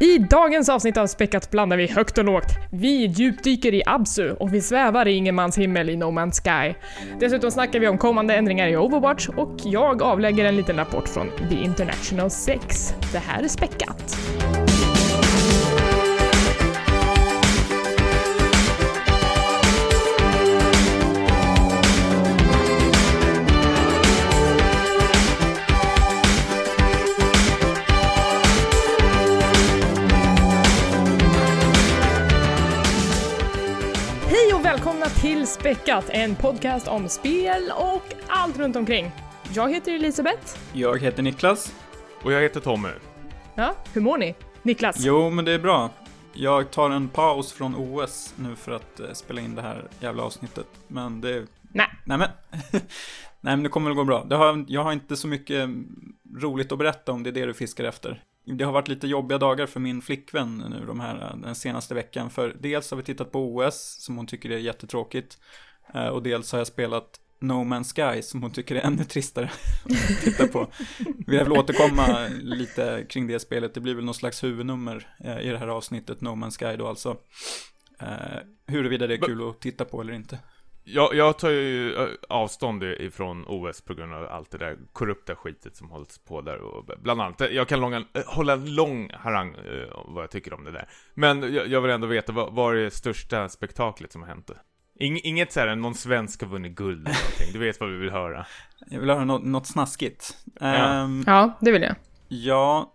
I dagens avsnitt av Speckat blandar vi högt och lågt. Vi djupdyker i Abzu och vi svävar i ingenmans himmel i No Man's Sky. Dessutom snackar vi om kommande ändringar i Overwatch och jag avlägger en liten rapport från The International Six. Det här är Speckat. Välkomna till Speckat, en podcast om spel och allt runt omkring. Jag heter Elisabeth. Jag heter Niklas. Och jag heter Tommy. Ja, hur mår ni? Niklas? Jo, men det är bra. Jag tar en paus från OS nu för att spela in det här jävla avsnittet. Men det... Nej, men det kommer att gå bra. Jag har inte så mycket roligt att berätta om det är det du fiskar efter. Det har varit lite jobbiga dagar för min flickvän nu den senaste veckan. För dels har vi tittat på OS som hon tycker är jättetråkigt. Och dels har jag spelat No Man's Sky som hon tycker är ännu tristare att titta på. Vi vill återkomma lite kring det spelet. Det blir väl någon slags huvudnummer i det här avsnittet, No Man's Sky då alltså. Huruvida det är kul att titta på eller inte. Jag tar ju avstånd ifrån OS på grund av allt det där korrupta skitet som hålls på där. Och bland annat, jag kan hålla en lång harang vad jag tycker om det där. Men jag vill ändå veta, vad är det största spektaklet som har hänt? Inget så här, någon svensk har vunnit guld eller någonting. Du vet vad vi vill höra. Jag vill höra något snaskigt. Ja. Ja, det vill jag. Ja,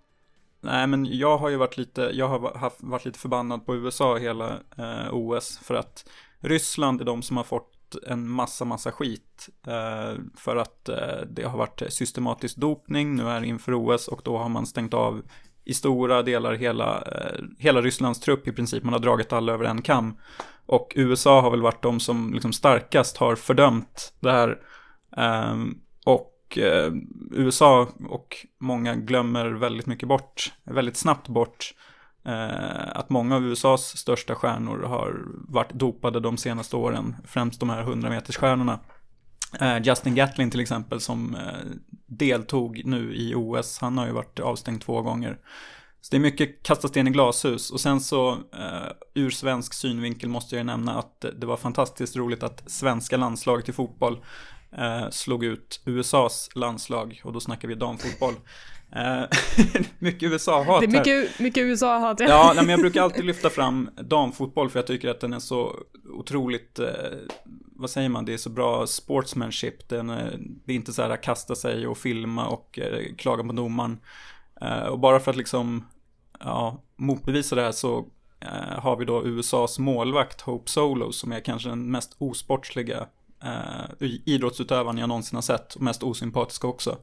nej men jag har varit lite förbannad på USA hela OS för att Ryssland är de som har fått en massa skit för att det har varit systematisk dopning nu är inför OS, och då har man stängt av i stora delar hela Rysslands trupp i princip. Man har dragit alla över en kam, och USA har väl varit de som liksom starkast har fördömt det här, och USA och många glömmer väldigt snabbt bort att många av USAs största stjärnor har varit dopade de senaste åren, främst de här 100-metersstjärnorna. Justin Gatlin till exempel, som deltog nu i OS, han har ju varit avstängd 2 gånger. Så det är mycket kasta sten i glashus. Och sen så ur svensk synvinkel måste jag nämna att det var fantastiskt roligt att svenska landslaget i fotboll slog ut USAs landslag, och då snackar vi damfotboll. Mycket USA-hat. Det är mycket USA-hat. Ja, men jag brukar alltid lyfta fram damfotboll för jag tycker att den är så otroligt, vad säger man, det är så bra sportsmanship. Det är inte så här att kasta sig och filma och klaga på domaren. Och bara för att liksom motbevisa det här, så har vi då USAs målvakt Hope Solo, som är kanske den mest osportsliga idrottsutövaren jag någonsin har sett, och mest osympatiska också.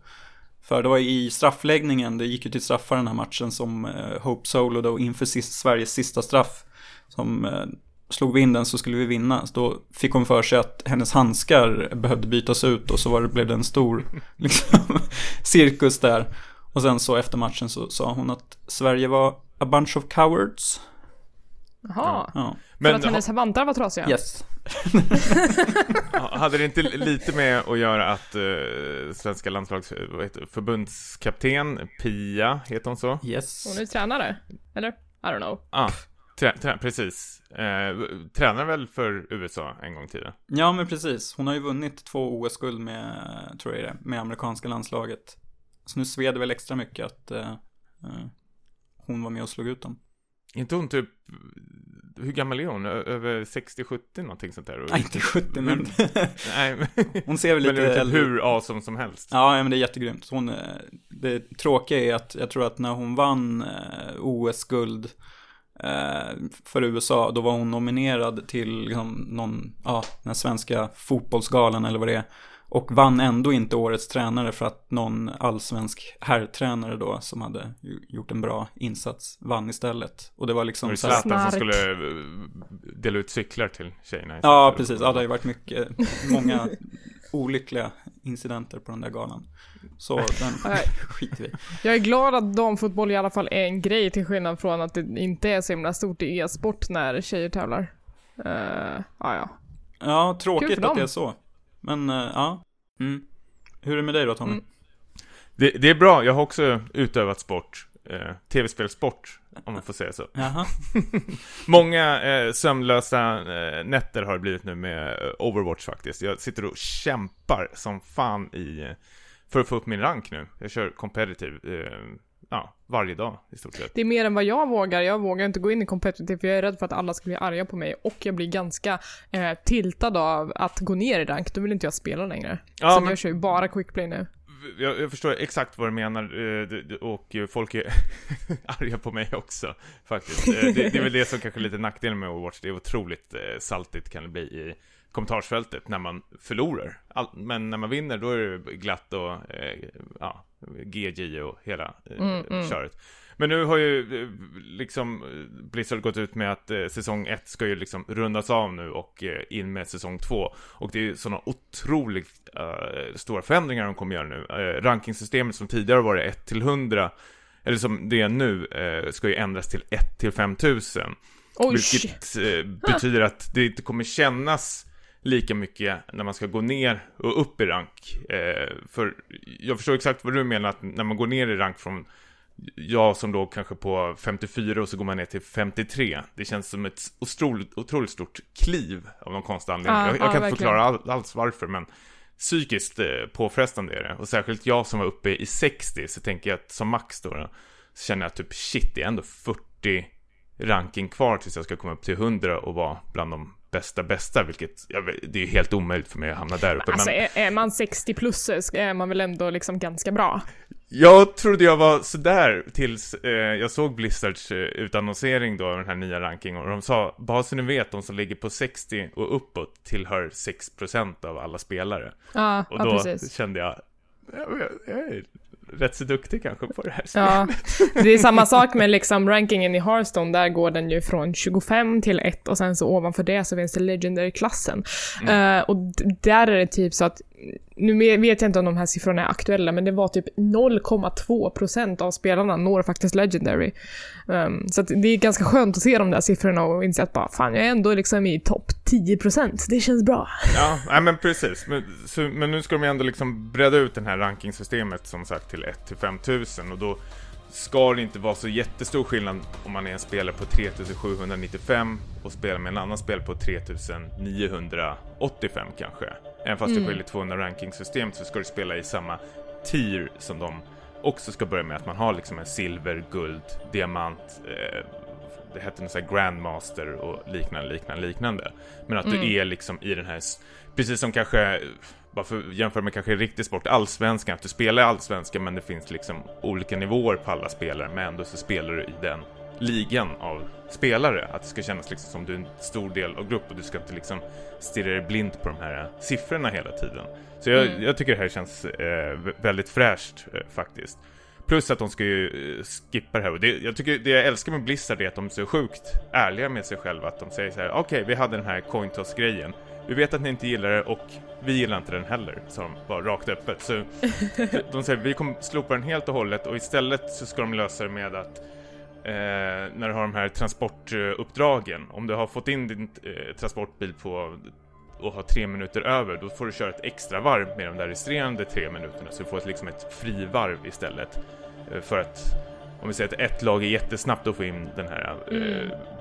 För det var i straffläggningen, det gick ju till straffar den här matchen, som Hope Solo då inför Sveriges sista straff, som slog vi in den så skulle vi vinna. Så då fick hon för sig att hennes handskar behövde bytas ut, och så blev det en stor liksom, cirkus där. Och sen så efter matchen så sa hon att Sverige var a bunch of cowards. Jaha, ja. Men att hennes vantar var trasiga. Yes. Hade det inte lite med att göra att svenska landslagsförbundskapten Pia, heter hon så? Yes. Hon är tränare, eller? I don't know. Precis. Tränar väl för USA en gång till? Ja, men precis. Hon har ju vunnit 2 OS-guld med, tror jag det, med amerikanska landslaget. Så nu sved det väl extra mycket att hon var med och slog ut dem. Inte hon typ, hur gammal är hon? Över 60-70 någonting sånt där? Nej, inte 70 men... Nej, men... Hon ser väl lite... Men typ hur awesome som helst. Ja, men det är jättegrymt. Det tråkiga är att jag tror att när hon vann OS-guld för USA, då var hon nominerad till liksom, någon, den svenska fotbollsgalan eller vad det är. Och vann ändå inte årets tränare för att någon allsvensk herrtränare då som hade gjort en bra insats vann istället. Och det var liksom Zlatan som skulle dela ut cyklar till tjejerna. Ja, precis. Ja, det har ju varit mycket, många olyckliga incidenter på den där galan. Så den skiter vi. Jag är glad att damfotboll i alla fall är en grej, till skillnad från att det inte är så himla stort i e-sport när tjejer tävlar. Ja, tråkigt att det är så. Men Hur är det med dig då, Tommy? Det är bra, jag har också utövat sport tv-spelsport, om man får säga så. Många sömnlösa nätter har det blivit nu med Overwatch faktiskt. Jag sitter och kämpar som fan för att få upp min rank nu. Jag kör competitive varje dag i stort sett. Det är mer än vad jag vågar. Jag vågar inte gå in i competitive, för jag är rädd för att alla ska bli arga på mig. Och jag blir ganska tiltad av att gå ner i rank. Då vill inte jag spela längre. Ja, så jag kör ju bara quickplay nu. Jag förstår exakt vad du menar, och folk är arga på mig också faktiskt. Det är väl det som kanske är lite nackdelen med Overwatch. Det är otroligt saltigt kan det bli i kommentarsfältet när man förlorar. Men när man vinner då är det glatt och GG och hela köret. Men nu har ju liksom Blizzard gått ut med att säsong 1 ska ju liksom rundas av nu och in med säsong 2. Och det är ju sådana otroligt stora förändringar de kommer göra nu. Rankingsystemet som tidigare var 1-100, eller som det är nu, ska ju ändras till 1-5000. Oj. Vilket betyder att det inte kommer kännas lika mycket när man ska gå ner och upp i rank. För jag förstår exakt vad du menar, att när man går ner i rank från jag som då kanske på 54 och så går man ner till 53. Det känns som ett otroligt stort kliv av någon konstig anledning. Jag kan inte förklara alls varför, men psykiskt påfrestande är det. Och särskilt jag som var uppe i 60, så tänker jag att som max då så känner jag typ shit, det är ändå 40 ranking kvar tills jag ska komma upp till 100 och vara bland de bästa, vilket det är ju helt omöjligt för mig att hamna där uppe. Alltså, men är man 60 plus är man väl ändå liksom ganska bra. Jag trodde jag var sådär tills jag såg Blizzards utannonsering då av den här nya rankingen, och de sa, bara så ni vet, de som ligger på 60 och uppåt tillhör 6% av alla spelare. Ja, och då kände jag rätt så duktig kanske på det här spelet. Ja, det är samma sak med liksom rankingen i Hearthstone. Där går den ju från 25 till 1, och sen så ovanför det så finns det Legendary-klassen. Och där är det typ så att, nu vet jag inte om de här siffrorna är aktuella, men det var typ 0,2% av spelarna når faktiskt Legendary. Så att det är ganska skönt att se de där siffrorna och inse att bara, fan, jag är ändå liksom i topp 10%, det känns bra. Ja, men precis. Men nu ska de ändå liksom bredda ut den här rankingsystemet som sagt till 1-5000, och då ska det inte vara så jättestor skillnad om man är en spelare på 3795 och spelar med en annan spelare på 3985 kanske. Även fast det skiljer 200 rankingsystemet, så ska du spela i samma tier som de också ska börja med. Att man har liksom en silver, guld, diamant, det heter något så här grandmaster och liknande. Men att du är liksom i den här, precis som kanske, bara för att jämföra med kanske riktig sport, allsvenskan, att du spelar allsvenskan, men det finns liksom olika nivåer på alla spelare, men ändå så spelar du i den ligan av spelare. Att det ska kännas liksom som du är en stor del av grupp, och du ska inte liksom stirra dig blind på de här siffrorna hela tiden. Så jag tycker det här känns väldigt fräscht faktiskt. Plus att de ska ju skippa det här. Och det jag älskar med Blizzard är att de är så sjukt ärliga med sig själva. Att de säger så här: okej, vi hade den här coin toss-grejen, vi vet att ni inte gillar det och vi gillar inte den heller. Så de bara rakt öppet. Så de säger, vi kommer slopa den helt och hållet. Och istället så ska de lösa det med att när du har de här transportuppdragen, om du har fått in din transportbil på och har 3 minuter över, då får du köra ett extra varv med de där resterande 3 minuterna, så du får liksom ett frivarv istället. För att om vi säger att ett lag är jättesnabbt att få in den här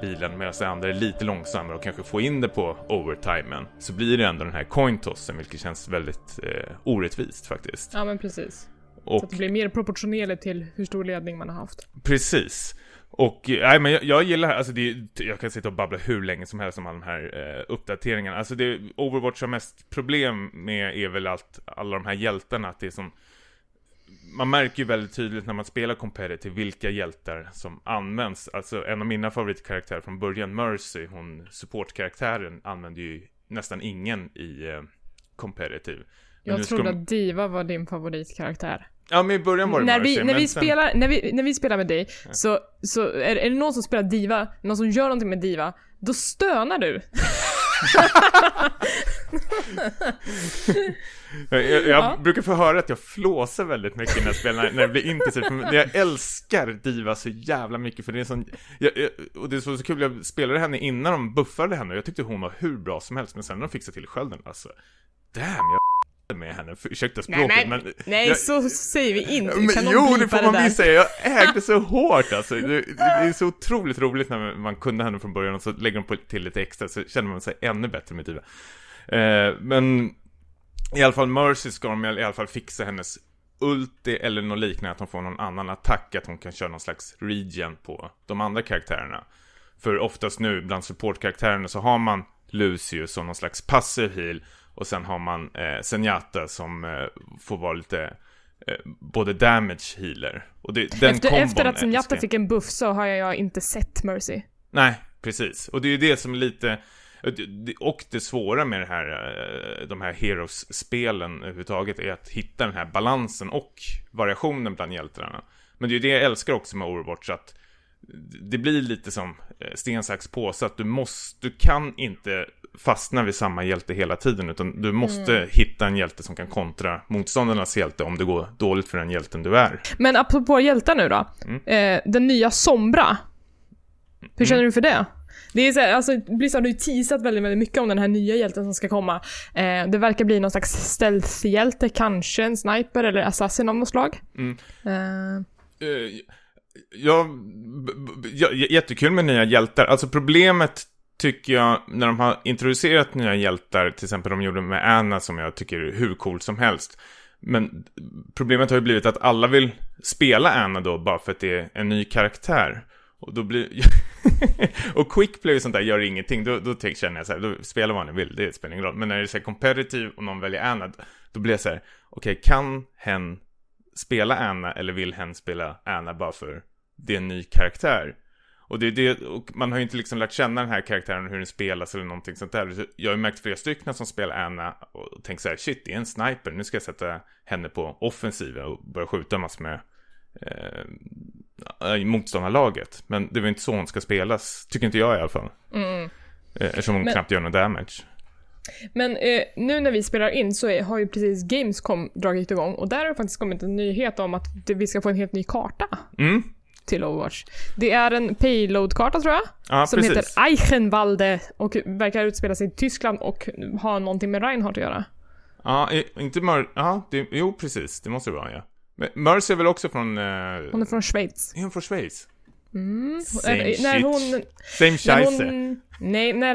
bilen, medan det andra är lite långsammare och kanske få in det på overtimen, så blir det ändå den här cointossen, vilket känns väldigt orättvist faktiskt. Ja, men precis. Så att det blir mer proportionerligt till hur stor ledning man har haft. Precis. Och nej, men jag gillar, alltså jag kan sitta och babbla hur länge som helst om alla de här uppdateringarna. Alltså det Overwatch har mest problem med är väl att alla de här hjältarna, att det är som, man märker ju väldigt tydligt när man spelar competitive vilka hjältar som används. Alltså en av mina favoritkaraktärer från början, Mercy, hon supportkaraktären, använder ju nästan ingen i competitive. Men jag trodde att Diva var din favoritkaraktär. Ja, men i början var det Mercy. När vi spelar med dig, så är det någon som spelar Diva, någon som gör någonting med Diva, då stönar du. Jag brukar få höra att jag flåsar väldigt mycket när jag spelar, när det blir intensivt. Men jag älskar Diva så jävla mycket, för det är sån, och det var så kul, jag spelade henne innan de buffade henne, och jag tyckte hon var hur bra som helst, men sen när de fixade till skölden, alltså damn, jag med henne, ursäkta språket, men nej, jag, så säger vi inte. Jo, det får man väl säga. Jag ägde så hårt alltså. Det är så otroligt roligt när man kunde henne från början och så lägger de till lite extra så känner man sig ännu bättre med Diva. Men i alla fall Mercy ska de i alla fall fixa hennes ulti eller något liknande, att hon får någon annan attack, att hon kan köra någon slags regen på de andra karaktärerna. För oftast nu bland supportkaraktärerna så har man Lucius som någon slags passiv heal. Och sen har man Zenyatta som får vara lite både damage healer. Och det, den efter att Zenyatta fick en buff så har jag inte sett Mercy. Nej, precis. Och det är ju det som är lite... Och det svåra med det här, de här Heroes-spelen överhuvudtaget är att hitta den här balansen och variationen bland hjältarna. Men det är ju det jag älskar också med Overwatch, att det blir lite som sten, sax, påse, att du kan inte fastna vid samma hjälte hela tiden, utan du måste hitta en hjälte som kan kontra motståndarnas hjälte om det går dåligt för den hjälten du är. Men apropå hjältar nu då, den nya Sombra, hur känner du för det? Det är så här, alltså, Blizzard har ju teasat väldigt, väldigt mycket om den här nya hjälten som ska komma. Det verkar bli någon slags stealth-hjälte, kanske en sniper eller assassin av något slag. Jättekul med nya hjältar. Alltså problemet tycker jag, när de har introducerat nya hjältar, till exempel de gjorde med Anna som jag tycker är hur cool som helst. Men problemet har ju blivit att alla vill spela Anna då bara för att det är en ny karaktär. Och då blir och quickplay och sånt där gör ingenting. Då känner jag så här, då spelar man vill, det spelar ingen roll. Men när det är så här competitive och någon väljer Anna, då blir det så här, okej, kan hen spela Anna eller vill hen spela Anna bara för det är en ny karaktär? Och och man har ju inte liksom lärt känna den här karaktären, hur den spelas eller någonting sånt där. Jag har ju märkt flera stycken som spelar Anna och tänker så här, shit, det är en sniper, nu ska jag sätta henne på offensiven och börja skjuta massor med motståndarlaget. Men det var inte så hon ska spelas, tycker inte jag i alla fall. Eftersom hon knappt gör någon damage. Men nu när vi spelar in så har ju precis Gamescom dragit igång, och där har faktiskt kommit en nyhet om att vi ska få en helt ny karta till Overwatch. Det är en payload-karta, tror jag, som heter Eichenwalde och verkar utspela sig i Tyskland och ha någonting med Reinhardt att göra. Jo, precis, det måste det vara, ja. Men Mercy är väl också från... Hon är från Schweiz. Är hon från Schweiz?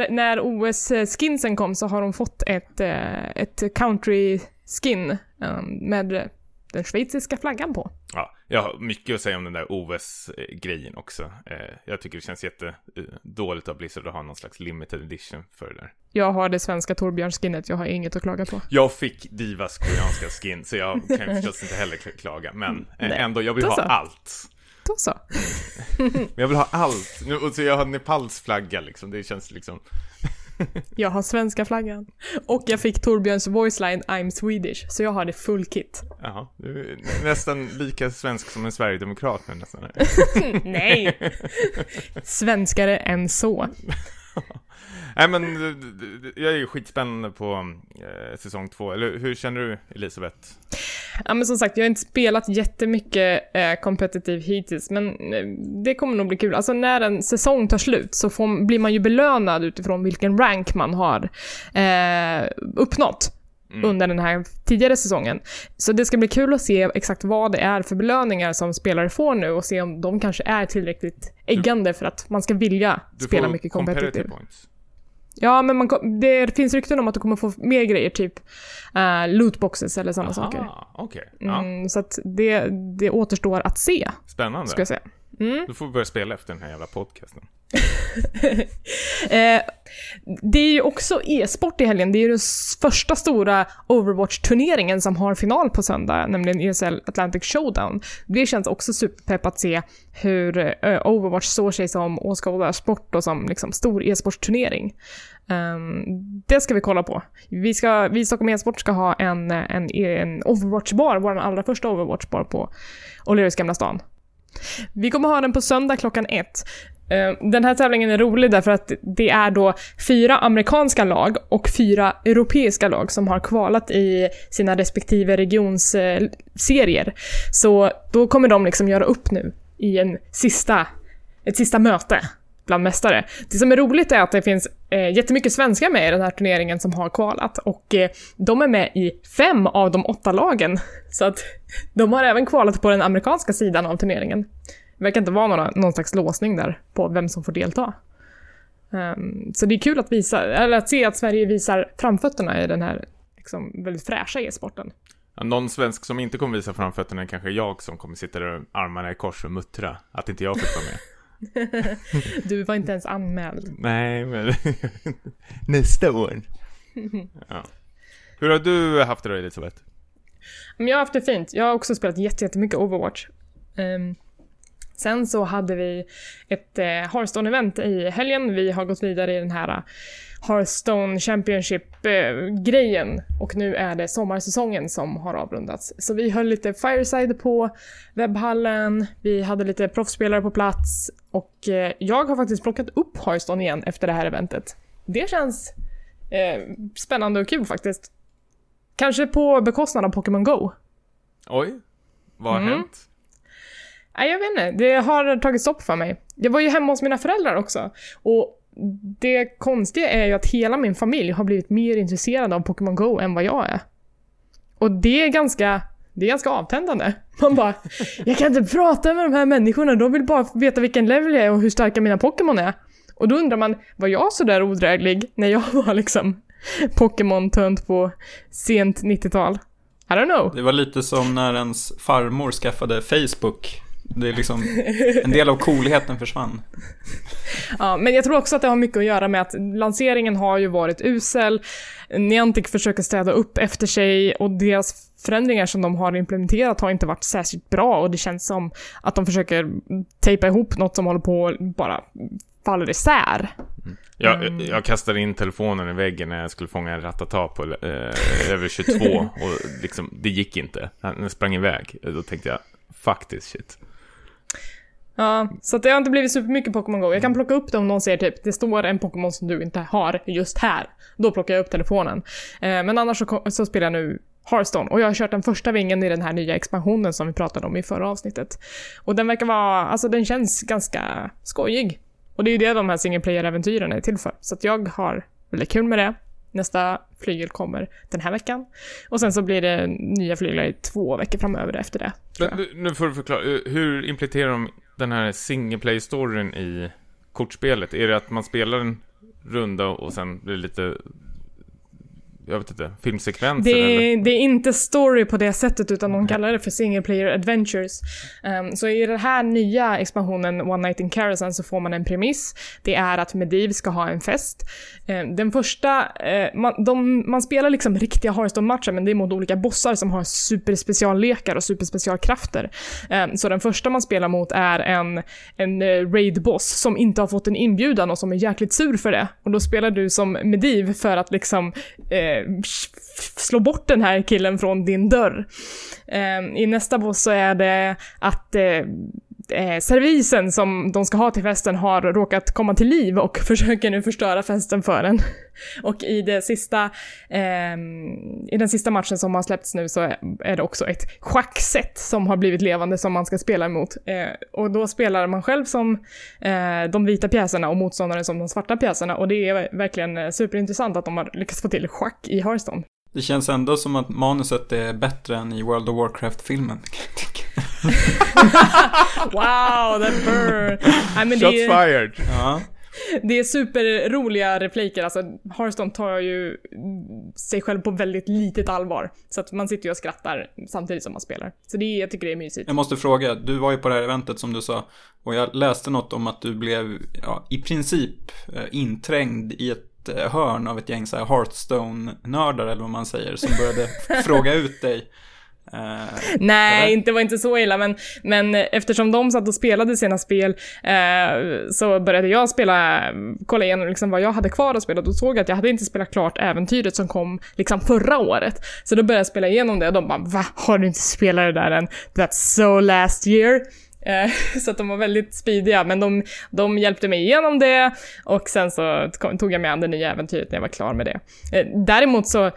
När OS-skinsen kom så har hon fått ett country-skin med den schweiziska flaggan på. Ja, jag har mycket att säga om den där OS-grejen också. Jag tycker det känns jättedåligt av Blizzard att ha någon slags limited edition för det där. Jag har det svenska Torbjörn-skinnet, jag har inget att klaga på. Jag fick Divas koreanska skin, så jag kan ju förstås inte heller klaga. Men ändå, jag vill ha allt. Då så. Men jag vill ha allt. Och så jag har Nepals flagga, liksom. Det känns liksom... Jag har svenska flaggan. Och jag fick Torbjörns voiceline I'm Swedish, så jag har det full kit. Jaha, du är nästan lika svensk som en sverigedemokrat men nästan. Nej. Svenskare än så. Nej, men jag är ju skitspännande på säsong 2. Eller hur känner du, Elisabeth? Ja, men som sagt, jag har inte spelat jättemycket competitive hittills, men det kommer nog bli kul. Alltså när en säsong tar slut så blir man ju belönad utifrån vilken rank man har uppnått under den här tidigare säsongen. Så det ska bli kul att se exakt vad det är för belöningar som spelare får nu och se om de kanske är tillräckligt äggande för att man ska vilja spela mycket competitive points. Ja, men det finns rykten om att du kommer få mer grejer, typ lootboxes eller sådana saker. Okay. Ja. Så att det återstår att se. Spännande. Ska jag säga. Då får vi börja spela efter den här jävla podcasten. Det är ju också e-sport i helgen. Det är ju den första stora Overwatch-turneringen som har final på söndag, nämligen ESL Atlantic Showdown. Det känns också superpepp att se hur Overwatch står sig som åskådarsport och som liksom stor e-sportsturnering. Det ska vi kolla på. Vi i Stockholm e-sport ska ha en Overwatch-bar, vår allra första Overwatch-bar på Åhléns gamla stan. Vi kommer ha den på söndag klockan 1. Den här tävlingen är rolig därför att det är då 4 amerikanska lag och 4 europeiska lag som har kvalat i sina respektive regionsserier. Så då kommer de liksom göra upp nu i ett sista möte. bland mästare. Det som är roligt är att det finns jättemycket svenskar med i den här turneringen som har kvalat, och de är med i 5 av de 8 lagen, så att de har även kvalat på den amerikanska sidan av turneringen. Det verkar inte vara någon slags låsning där på vem som får delta. Så det är kul att visa, eller att se att Sverige visar framfötterna i den här liksom väldigt fräscha e-sporten. Ja, någon svensk som inte kommer visa framfötterna är kanske jag, som kommer sitta där armarna i kors och muttra att inte jag fick vara med. Du var inte ens anmäld. Nej, men nästa år. Ja. Hur har du haft det då, Elisabeth? Jag har haft det fint. Jag har också spelat jättemycket Overwatch. Sen så hade vi ett Hearthstone-event i helgen. Vi har gått vidare i den här Hearthstone Championship-grejen. Och nu är det sommarsäsongen som har avrundats. Så vi höll lite fireside på webbhallen. Vi hade lite proffsspelare på plats. Och jag har faktiskt plockat upp Hearthstone igen efter det här eventet. Det känns spännande och kul faktiskt. Kanske på bekostnad av Pokémon Go. Oj, vad har hänt? Nej, jag vet inte. Det har tagit stopp för mig. Jag var ju hemma hos mina föräldrar också. Och det konstiga är ju att hela min familj har blivit mer intresserad av Pokémon Go än vad jag är. Och det är ganska avtändande. Man bara, jag kan inte prata med de här människorna. De vill bara veta vilken level jag är och hur starka mina Pokémon är. Och då undrar man, var jag så där odräglig när jag var liksom Pokémon-tönt på sent 90-tal? I don't know. Det var lite som när ens farmor skaffade Facebook. Det är liksom en del av coolheten försvann. Ja, men jag tror också att det har mycket att göra med att lanseringen har ju varit usel. Niantic försöker städa upp efter sig, och deras förändringar som de har implementerat har inte varit särskilt bra, och det känns som att de försöker tejpa ihop något som håller på att bara faller isär. Jag kastade in telefonen i väggen när jag skulle fånga en ratata på över 22, och liksom, det gick inte. Den sprang iväg. Då tänkte jag, faktiskt shit. Ja, så att det har inte blivit supermycket Pokémon Go. Jag kan plocka upp det om någon säger typ, det står en Pokémon som du inte har just här. Då plockar jag upp telefonen. Men annars så spelar jag nu Hearthstone, och jag har kört den första vingen i den här nya expansionen som vi pratade om i förra avsnittet. Och den verkar vara, alltså den känns ganska skojig. Och det är ju det de här singleplayer-äventyren är till för. Så att jag har väldigt kul med det. Nästa flygel kommer den här veckan. Och sen så blir det nya flyglar i 2 veckor framöver efter det. Nu får du förklara, hur implementerar de den här singleplayer-storyn i kortspelet? Är det att man spelar en runda och sen blir lite, jag vet inte, filmsekvenser? Det är inte story på det sättet, utan de kallar det för single player adventures. Så i den här nya expansionen One Night in Karazhan så får man en premiss. Det är att Medivh ska ha en fest. Den första, man spelar liksom riktiga Hearthstone-matcher, men det är mot olika bossar som har superspeciallekar och superspecialkrafter. Så den första man spelar mot är en raid-boss som inte har fått en inbjudan och som är jäkligt sur för det. Och då spelar du som Medivh för att liksom slå bort den här killen från din dörr. I nästa boss så är det att servisen som de ska ha till festen har råkat komma till liv och försöker nu förstöra festen för en. Och i den sista matchen som har släppts nu så är det också ett schackset som har blivit levande som man ska spela emot. Och då spelar man själv som de vita pjäserna och motståndaren som de svarta pjäserna. Och det är verkligen superintressant att de har lyckats få till schack i Hearthstone. Det känns ändå som att manuset är bättre än i World of Warcraft-filmen. Wow, that burn. I mean, shots fired. Ja. Det är superroliga repliker. Alltså, Hearthstone tar ju sig själv på väldigt litet allvar. Så att man sitter ju och skrattar samtidigt som man spelar. Så det, jag tycker det är mysigt. Jag måste fråga, du var ju på det här eventet som du sa. Och jag läste något om att du blev i princip inträngd i ett hörn av ett gäng så här Hearthstone-nördar, eller vad man säger, som började fråga ut dig. Nej, det var inte så illa, men eftersom de satt och spelade sina spel så började jag kolla igenom liksom vad jag hade kvar att spela, och såg att jag hade inte spelat klart äventyret som kom liksom förra året. Så då började jag spela igenom det, och de bara, va? Har du inte spelat det där än? That's so last year. Så att de var väldigt speediga. Men de hjälpte mig igenom det. Och sen så tog jag mig an det nya äventyret när jag var klar med det. Däremot så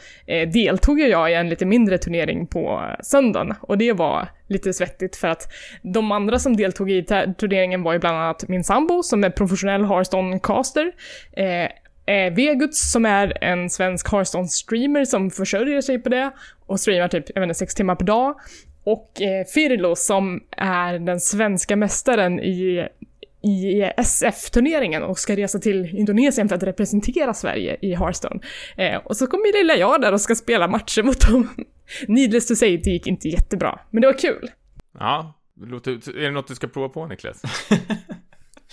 deltog jag i en lite mindre turnering på söndagen. Och det var lite svettigt för att de andra som deltog i turneringen var ju bland annat min sambo som är professionell Hearthstone-caster, Veguts som är en svensk Hearthstone-streamer som försörjer sig på det och streamar typ, jag vet inte, 6 timmar per dag. Och Firlo som är den svenska mästaren i SF-turneringen och ska resa till Indonesien för att representera Sverige i Hearthstone. Och så kommer lilla jag där och ska spela matcher mot dem. Needless to say, det gick inte jättebra, men det var kul. Ja, är det något du ska prova på, Niklas?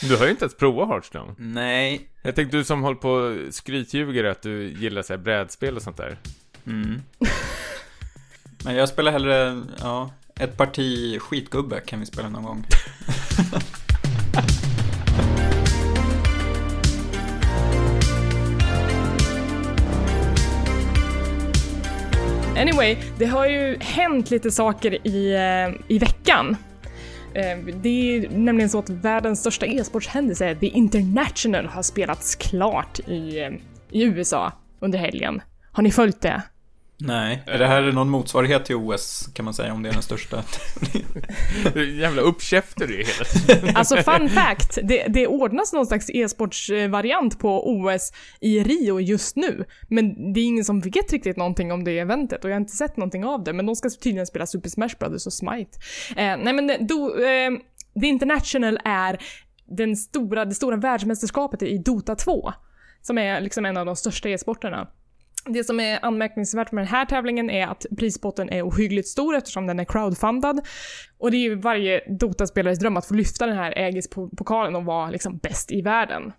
Du har ju inte ens provat Hearthstone. Nej. Jag tänkte du som håller på och skrytljuger att du gillar så här brädspel och sånt där. Mm. Men jag spelar hellre, ja, ett parti skitgubbe kan vi spela någon gång. Anyway, det har ju hänt lite saker i veckan. Det är nämligen så att världens största e-sportshändelse, The International, har spelats klart i USA under helgen. Har ni följt det? Nej, är det här någon motsvarighet till OS kan man säga om det är den största? Jävla uppkäfter det hela. Alltså fun fact, det ordnas någon slags e-sportsvariant på OS i Rio just nu. Men det är ingen som vet riktigt någonting om det eventet och jag har inte sett någonting av det. Men de ska tydligen spela Super Smash Brothers och Smite. Nej men The International är det stora världsmästerskapet i Dota 2. Som är liksom en av de största e-sporterna. Det som är anmärkningsvärt med den här tävlingen är att prispotten är ohyggligt stor eftersom den är crowdfundad. Och det är ju varje Dota-spelares dröm att få lyfta den här EGIS-pokalen och vara liksom bäst i världen.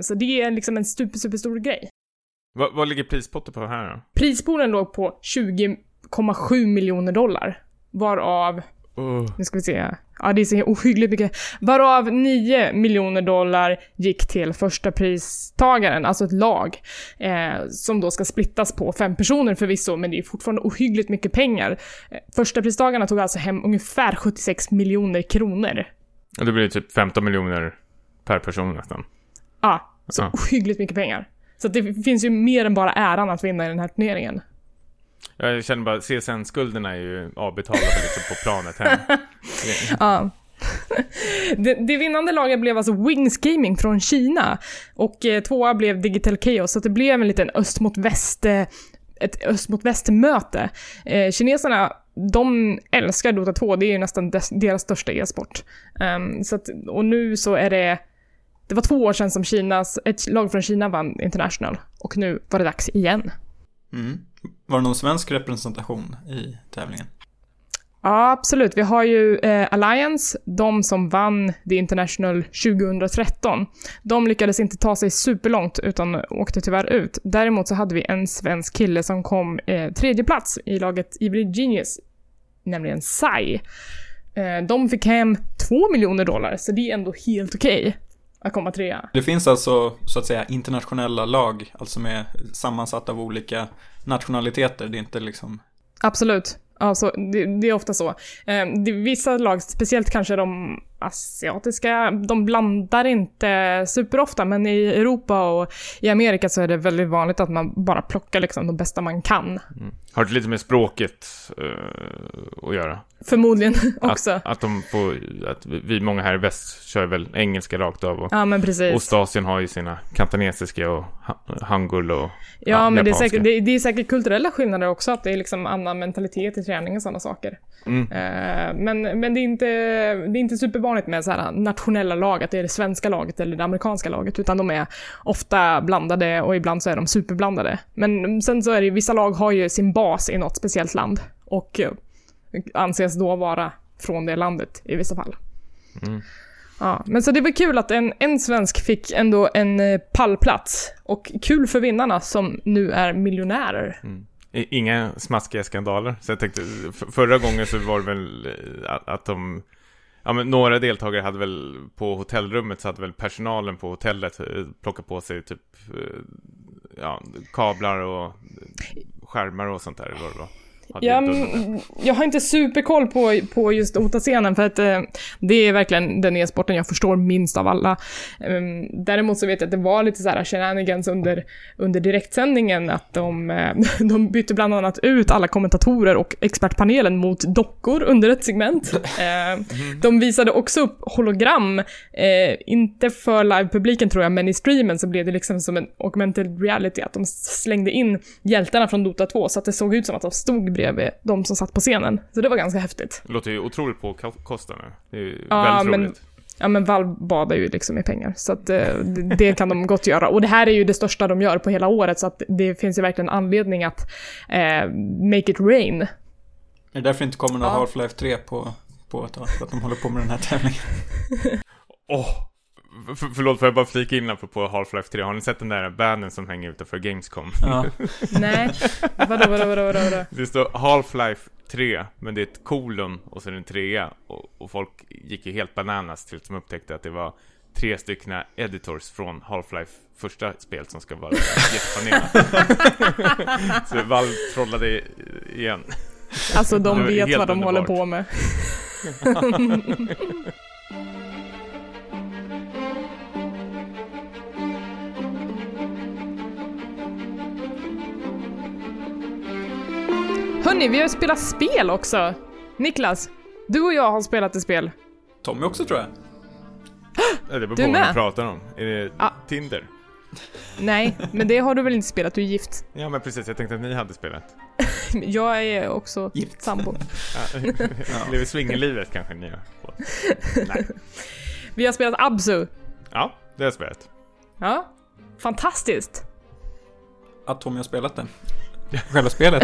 Så det är liksom en superstor grej. Vad ligger prispotten på här då? Prispotten låg på $20.7 miljoner. Varav... Nu ska vi se. Ja, det är så ohyggligt mycket. Varav $9 miljoner gick till första pristagaren, alltså ett lag som då ska splittas på 5 personer förvisso, men det är fortfarande ohyggligt mycket pengar. Första pristagarna tog alltså hem ungefär 76 miljoner kronor. Ja, det blir typ 15 miljoner per person nästan. Ja, så ohyggligt mycket pengar. Så det finns ju mer än bara äran att vinna i den här turneringen. Jag känner bara, CSN-skulderna är ju avbetalade liksom på planet här. Ja. Det vinnande laget blev alltså Wings Gaming från Kina. Och tvåa blev Digital Chaos. Så det blev en liten öst mot väst-möte. Kineserna, de älskar Dota 2. Det är ju nästan deras största e-sport. Och nu så är det... Det var 2 år sedan som ett lag från Kina vann International. Och nu var det dags igen. Mm. Var det någon svensk representation i tävlingen? Ja, absolut. Vi har ju Alliance, de som vann The International 2013. De lyckades inte ta sig superlångt utan åkte tyvärr ut. Däremot så hade vi en svensk kille som kom 3:e plats i laget Evil Genius, nämligen Sai. De fick hem $2 miljoner, så det är ändå helt okej. Att komma 3. Det finns alltså så att säga internationella lag, alltså med sammansatta av olika nationaliteter, det är inte liksom... Absolut, alltså, det är ofta så. Vissa lag, speciellt kanske de asiatiska, de blandar inte superofta, men i Europa och i Amerika så är det väldigt vanligt att man bara plockar liksom de bästa man kan. Mm. Har det lite med språket att göra? Förmodligen också. Att vi många här i väst kör väl engelska rakt av. Och, ja, men precis. Ostasien har ju sina kantonesiska och hangul och japanska. Ja, men det är säkert kulturella skillnader också, att det är liksom annan mentalitet i träning och sådana saker. Mm. Men det är inte supervanligt med så här nationella lag, att det är det svenska laget eller det amerikanska laget, utan de är ofta blandade och ibland så är de superblandade. Men sen så är det ju, vissa lag har ju sin bas i något speciellt land och anses då vara från det landet i vissa fall. Mm. Ja, men så det var kul att en svensk fick ändå en pallplats och kul för vinnarna som nu är miljonärer. Mm. Inga smaskiga skandaler. Så jag tänkte, förra gången så var det väl att de... Ja, men några deltagare hade väl på hotellrummet, så hade väl personalen på hotellet plockat på sig typ kablar och skärmar och sånt där. Jag har inte superkoll på just OTA-scenen, för att det är verkligen den e-sporten jag förstår minst av alla. Däremot så vet jag att det var lite så här shenanigans under direktsändningen, att de bytte bland annat ut alla kommentatorer och expertpanelen mot dockor under ett segment. De visade också upp hologram, inte för live-publiken tror jag, men i streamen så blev det liksom som en augmented reality, att de slängde in hjältarna från Dota 2 så att det såg ut som att de stod bredvid de som satt på scenen. Så det var ganska häftigt. Det låter ju otroligt på kostnaderna. Det är ju väldigt roligt. Ja, men Valve badar ju liksom i pengar, så att det kan de gott göra. Och det här är ju det största de gör på hela året, så att det finns ju verkligen anledning att make it rain. Är det därför inte kommer någon Half-Life 3 på ett tag, för att de håller på med den här tävlingen? Förlåt, får jag bara flika in på Half-Life 3? Har ni sett den där banden som hänger utanför Gamescom? Ja. Nej, vadå? Det står Half-Life 3, men det är ett kolon och sen en trea. Och folk gick ju helt bananas till som upptäckte att det var 3 stycken editors från Half-Life första spel som ska vara jättepanela. Så Valve trollade igen. Alltså de vet vad de håller på med. Hörrni, vi har ju spelat spel också. Niklas, du och jag har spelat ett spel. Tommy också, tror jag. Det beror på vad man pratar om. Är det Tinder? Nej, men det har du väl inte spelat? Du är gift. Ja, men precis. Jag tänkte att ni hade spelat. Jag är också gift. Sambo. Lever swingerlivet kanske ni har. Nej. Vi har spelat Abzu. Ja, det har jag spelat. Ja, fantastiskt. Att Tommy har spelat det. Själva spelet.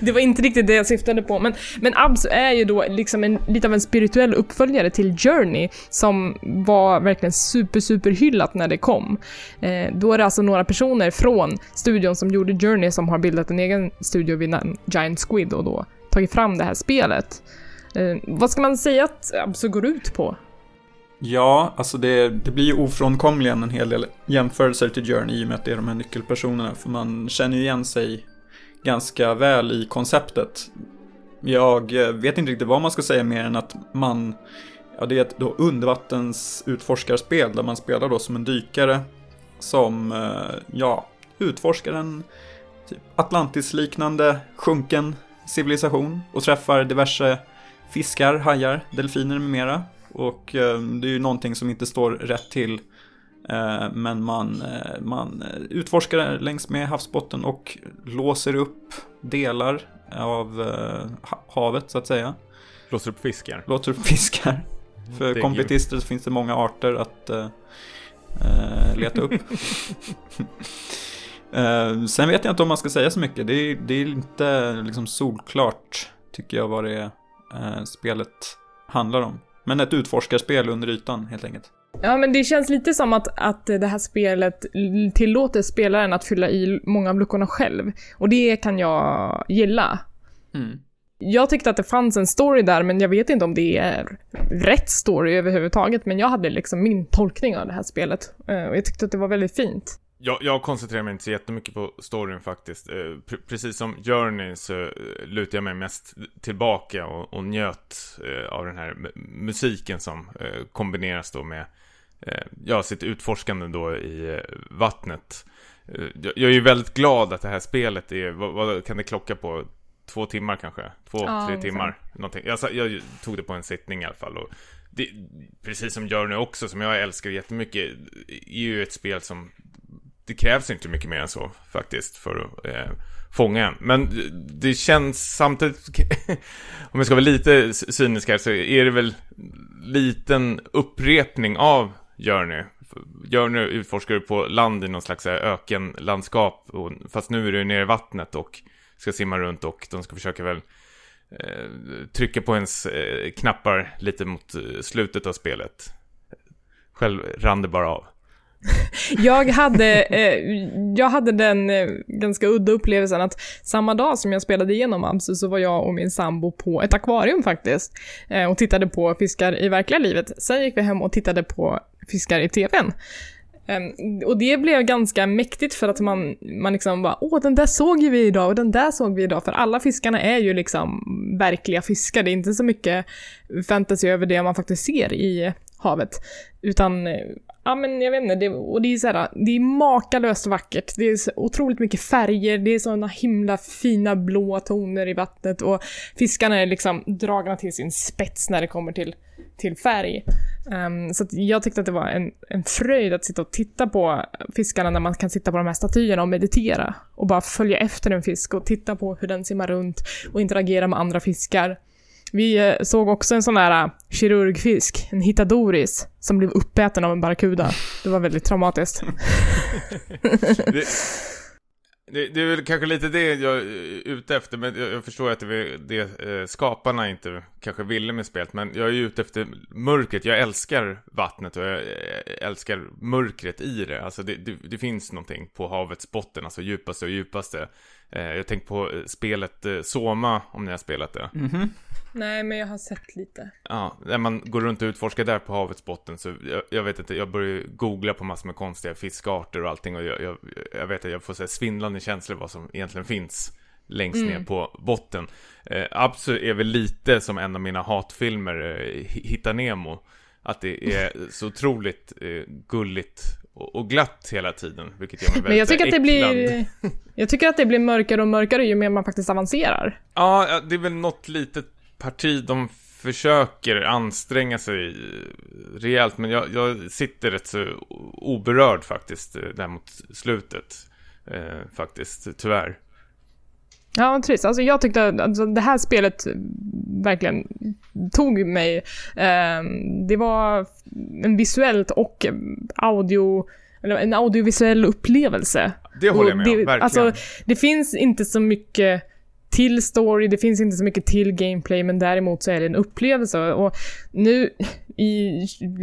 Det var inte riktigt det jag syftade på, men Abzu är ju då liksom lite av en spirituell uppföljare till Journey, som var verkligen super hyllat när det kom. Då är det alltså några personer från studion som gjorde Journey som har bildat en egen studio vid Giant Squid och då tagit fram det här spelet. Vad ska man säga att Abzu går ut på? Ja, alltså det blir ju ofrånkomligen en hel del jämförelser till Journey i och med att det är de här nyckelpersonerna. För man känner ju igen sig ganska väl i konceptet. Jag vet inte riktigt vad man ska säga mer än att det är ett då undervattens utforskarspel där man spelar då som en dykare som utforskar en typ Atlantis-liknande sjunken civilisation och träffar diverse fiskar, hajar, delfiner med mera. Och det är ju någonting som inte står rätt till, men man utforskar längs med havsbotten och låser upp delar av havet, så att säga. Låser upp fiskar. För kompletister så finns det många arter att leta upp. Sen vet jag inte om man ska säga så mycket. Det är inte liksom solklart, tycker jag, vad det spelet handlar om. Men ett utforskarspel under ytan, helt enkelt. Ja, men det känns lite som att det här spelet tillåter spelaren att fylla i många av luckorna själv. Och det kan jag gilla. Mm. Jag tyckte att det fanns en story där, men jag vet inte om det är rätt story överhuvudtaget. Men jag hade liksom min tolkning av det här spelet. Och jag tyckte att det var väldigt fint. Jag koncentrerar mig inte så jättemycket på storyn faktiskt. Precis som Journey så lutar jag mig mest tillbaka och njöt av den här musiken som kombineras då med sitt utforskande då i vattnet. Jag är ju väldigt glad att det här spelet är, vad kan det klocka på? 2 timmar kanske? 2-3 timmar. Någonting. Jag tog det på en sittning i alla fall, och det, precis som Journey också, som jag älskar jättemycket, är ju ett spel som det krävs inte mycket mer än så faktiskt för att fånga en. Men det känns samtidigt om jag ska vara lite cynisk här, så är det väl liten upprepning av Journey. Journey utforskar på land i någon slags ökenlandskap, fast nu är det nere i vattnet och ska simma runt, och de ska försöka väl trycka på ens knappar lite mot slutet av spelet. Själv rann det bara av. Jag hade den ganska udda upplevelsen att samma dag som jag spelade igenom Abzu så var jag och min sambo på ett akvarium faktiskt och tittade på fiskar i verkliga livet. Sen gick vi hem och tittade på fiskar i tvn. Och det blev ganska mäktigt för att man liksom bara, åh, den där såg ju vi idag och den där såg vi idag. För alla fiskarna är ju liksom verkliga fiskar. Det är inte så mycket fantasy över det man faktiskt ser i havet. Utan, ja men jag vet inte, och det är så här, det är makalöst vackert. Det är så otroligt mycket färger, det är sådana himla fina blåa toner i vattnet. Och fiskarna är liksom dragna till sin spets när det kommer till färg. Så att jag tyckte att det var en fröjd att sitta och titta på fiskarna när man kan sitta på de här statyerna och meditera. Och bara följa efter en fisk och titta på hur den simmar runt och interagera med andra fiskar. Vi såg också en sån här kirurgfisk, en hittadoris, som blev uppäten av en barracuda. Det var väldigt traumatiskt. Det är väl kanske lite det jag är ute efter, men jag förstår att det skaparna inte kanske ville med spelet, men jag är ju ute efter mörkret. Jag älskar vattnet och jag älskar mörkret i det. Alltså det finns någonting på havets botten, alltså djupaste och djupaste. Jag tänker på spelet Soma, om ni har spelat det. Mm-hmm. Nej, men jag har sett lite. Ja, när man går runt och utforskar där på havets botten så jag vet inte, jag börjar googla på massor med konstiga fiskarter och allting, och jag vet att jag får så här svindlande känslor vad som egentligen finns längst ner på botten. Abzu är väl lite som en av mina hatfilmer, Hitta Nemo, att det är så otroligt gulligt och glatt hela tiden, vilket gör mig men jag tycker att det blir mörkare och mörkare ju mer man faktiskt avancerar. Ja, det är väl något litet parti de försöker anstränga sig rejält, men jag sitter rätt så oberörd faktiskt där mot slutet faktiskt, tyvärr. Ja, trist. Alltså jag tyckte att det här spelet verkligen tog mig. Det var en visuellt och en audiovisuell upplevelse. Det håller jag med om, verkligen. Alltså, det finns inte så mycket till story, det finns inte så mycket till gameplay, men däremot så är det en upplevelse. Och nu i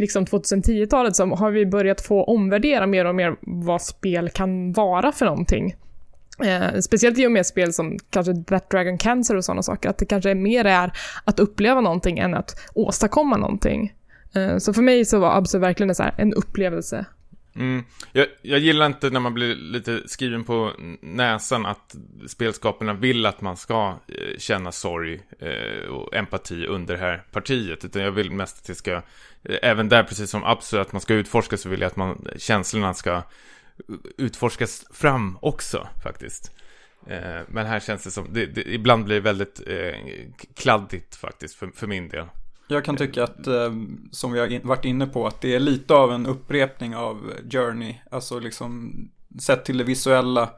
liksom 2010-talet så har vi börjat få omvärdera mer och mer vad spel kan vara för någonting. Speciellt i och med spel som kanske That Dragon Cancer och sådana saker, att det kanske är mer är att uppleva någonting än att åstadkomma någonting. Så för mig så var Abzu verkligen så här, en upplevelse. Jag gillar inte när man blir lite skriven på näsan att spelskaparna vill att man ska känna sorg och empati under det här partiet, utan jag vill mest att det ska, även där precis som Abzu, att man ska utforska, så vill jag att känslorna ska utforskas fram också faktiskt. Men här känns det som det ibland blir väldigt kladdigt faktiskt för min del. Jag kan tycka att, som vi har varit inne på, att det är lite av en upprepning av Journey. Alltså liksom sett till det visuella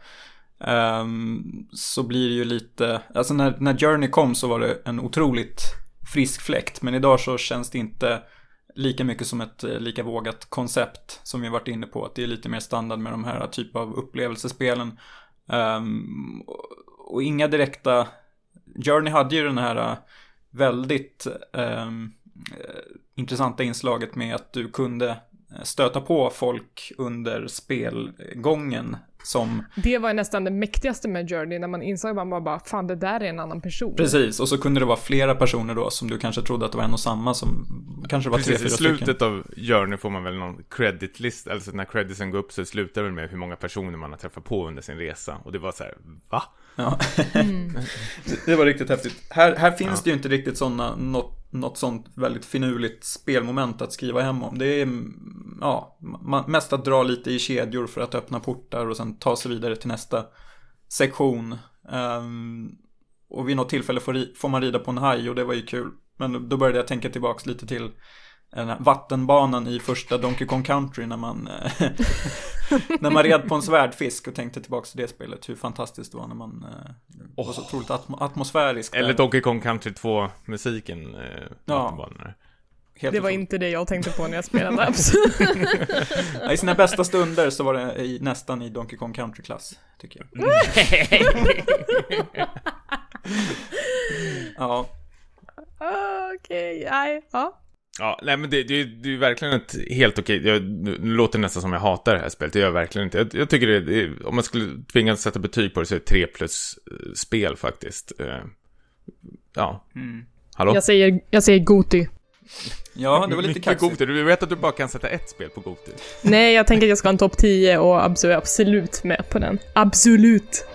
så blir det ju lite, alltså när Journey kom så var det en otroligt frisk fläkt, men idag så känns det inte lika mycket som ett lika vågat koncept, som vi har varit inne på, att det är lite mer standard med de här typ av upplevelsespelen. Och inga direkta. Journey hade ju den här väldigt intressanta inslaget med att du kunde stöta på folk under spelgången som... Det var nästan det mäktigaste med Journey, när man insåg att man bara, fan, det där är en annan person. Precis, och så kunde det vara flera personer då som du kanske trodde att det var en och samma, som kanske var 3-4 stycken. I slutet av Journey får man väl någon creditlist, alltså när creditsen går upp så slutar det med hur många personer man har träffat på under sin resa, och det var så här, va? Ja. Det var riktigt häftigt. Här finns det ju inte riktigt sådana, något sånt väldigt finurligt spelmoment att skriva hem om. Det är mest att dra lite i kedjor för att öppna portar och sen ta sig vidare till nästa sektion. Och vid något tillfälle får man rida på en haj, och det var ju kul. Men då började jag tänka tillbaks lite till vattenbanan i första Donkey Kong Country, när man när man red på en svärdfisk, och tänkte tillbaka till det spelet, hur fantastiskt det var när man var så otroligt atmosfärisk. Eller Donkey Kong Country 2 musiken Det var inte det jag tänkte på när jag spelade apps. I sina bästa stunder så var det nästan i Donkey Kong Country-klass, tycker jag. Ja. Okej, ja. Ja, nej, men det är ju verkligen ett helt okej. Nu låter det nästan som jag hatar det här spelet. Det gör jag verkligen inte. Jag tycker det, om man skulle tvingas sätta betyg på det, så är det 3+ spel faktiskt. Ja. Mm. Hallå? Jag säger Goti. Ja, det var lite kaxigt. Du vet att du bara kan sätta ett spel på Goti. Nej, jag tänker att jag ska ha en topp 10 och Abzu är absolut med på den. Absolut.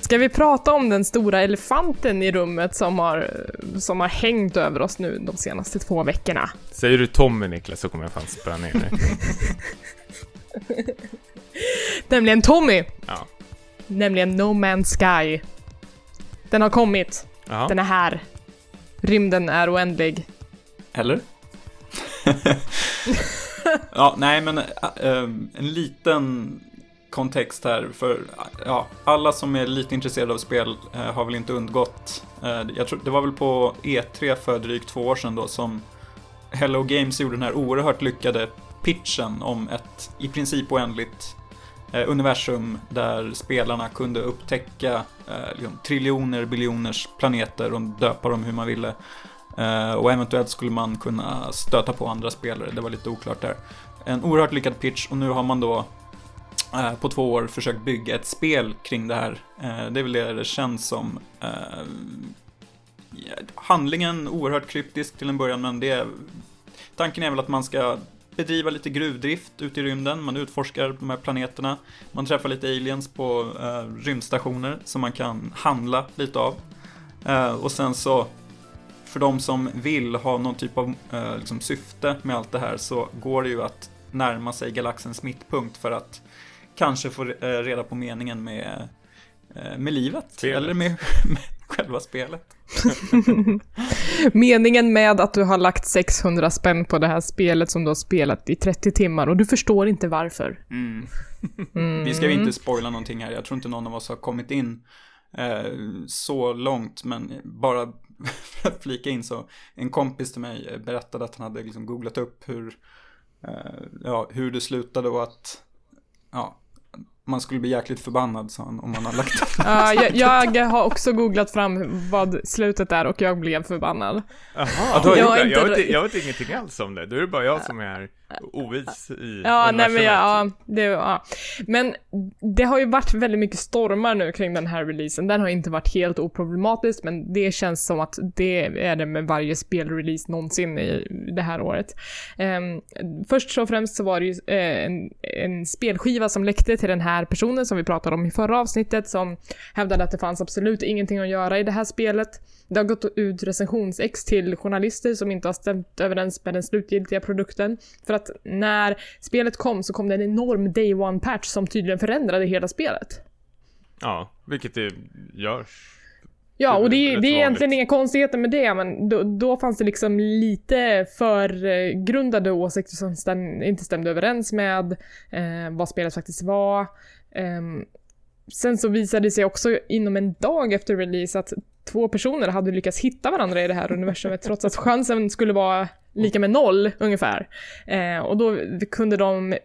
Ska vi prata om den stora elefanten i rummet som har hängt över oss nu de senaste 2 veckorna? Säger du Tommy, Niklas, så kommer jag fan spöra ner dig. Nämligen Tommy. Ja. Nämligen No Man's Sky. Den har kommit. Ja. Den är här. Rymden är oändlig. Eller? Ja, nej, men en liten kontext här för alla som är lite intresserade av spel har väl inte undgått. Jag tror det var väl på E3 för drygt 2 år sedan då som Hello Games gjorde den här oerhört lyckade pitchen om ett i princip oändligt universum där spelarna kunde upptäcka liksom, triljoner, biljoners planeter och döpa dem hur man ville. Och eventuellt skulle man kunna stöta på andra spelare, det var lite oklart där. En oerhört lyckad pitch, och nu har man då på 2 år försökt bygga ett spel kring det här. Det är väl det känns som. Handlingen oerhört kryptisk till en början, men tanken är väl att man ska bedriva lite gruvdrift ute i rymden. Man utforskar de här planeterna. Man träffar lite aliens på rymdstationer som man kan handla lite av. Och sen så, för de som vill ha någon typ av liksom syfte med allt det här, så går det ju att närma sig galaxens mittpunkt för att kanske få reda på meningen med livet. Spelet. Eller med själva spelet. Meningen med att du har lagt 600 spänn på det här spelet som du har spelat i 30 timmar och du förstår inte varför. Mm. Mm. Vi ska ju inte spoila någonting här. Jag tror inte någon av oss har kommit in så långt, men bara för att flika in så en kompis till mig berättade att han hade liksom googlat upp hur det slutade och att man skulle bli jäkligt förbannad, sa han, om man har lagt upp. Jag har också googlat fram vad slutet är och jag blev förbannad. Aha, jag vet ingenting alls om det. Då är det bara jag som är ovis i Men det har ju varit väldigt mycket stormar nu kring den här releasen. Den har inte varit helt oproblematisk, men det känns som att det är det med varje spelrelease någonsin i det här året. Först och främst så var det ju en spelskiva som läckte till den här personen som vi pratade om i förra avsnittet, som hävdade att det fanns absolut ingenting att göra i det här spelet. Det har gått ut recensionsex till journalister som inte har stämt överens med den slutgiltiga produkten. För att när spelet kom så kom det en enorm day one patch som tydligen förändrade hela spelet. Ja, vilket det görs. Ja, och det är egentligen inga konstigheter med det, men då fanns det liksom lite förgrundade åsikter som inte stämde överens med vad spelet faktiskt var. Sen så visade det sig också inom en dag efter release att 2 personer hade lyckats hitta varandra i det här universumet trots att chansen skulle vara lika med 0 ungefär. Och då kunde de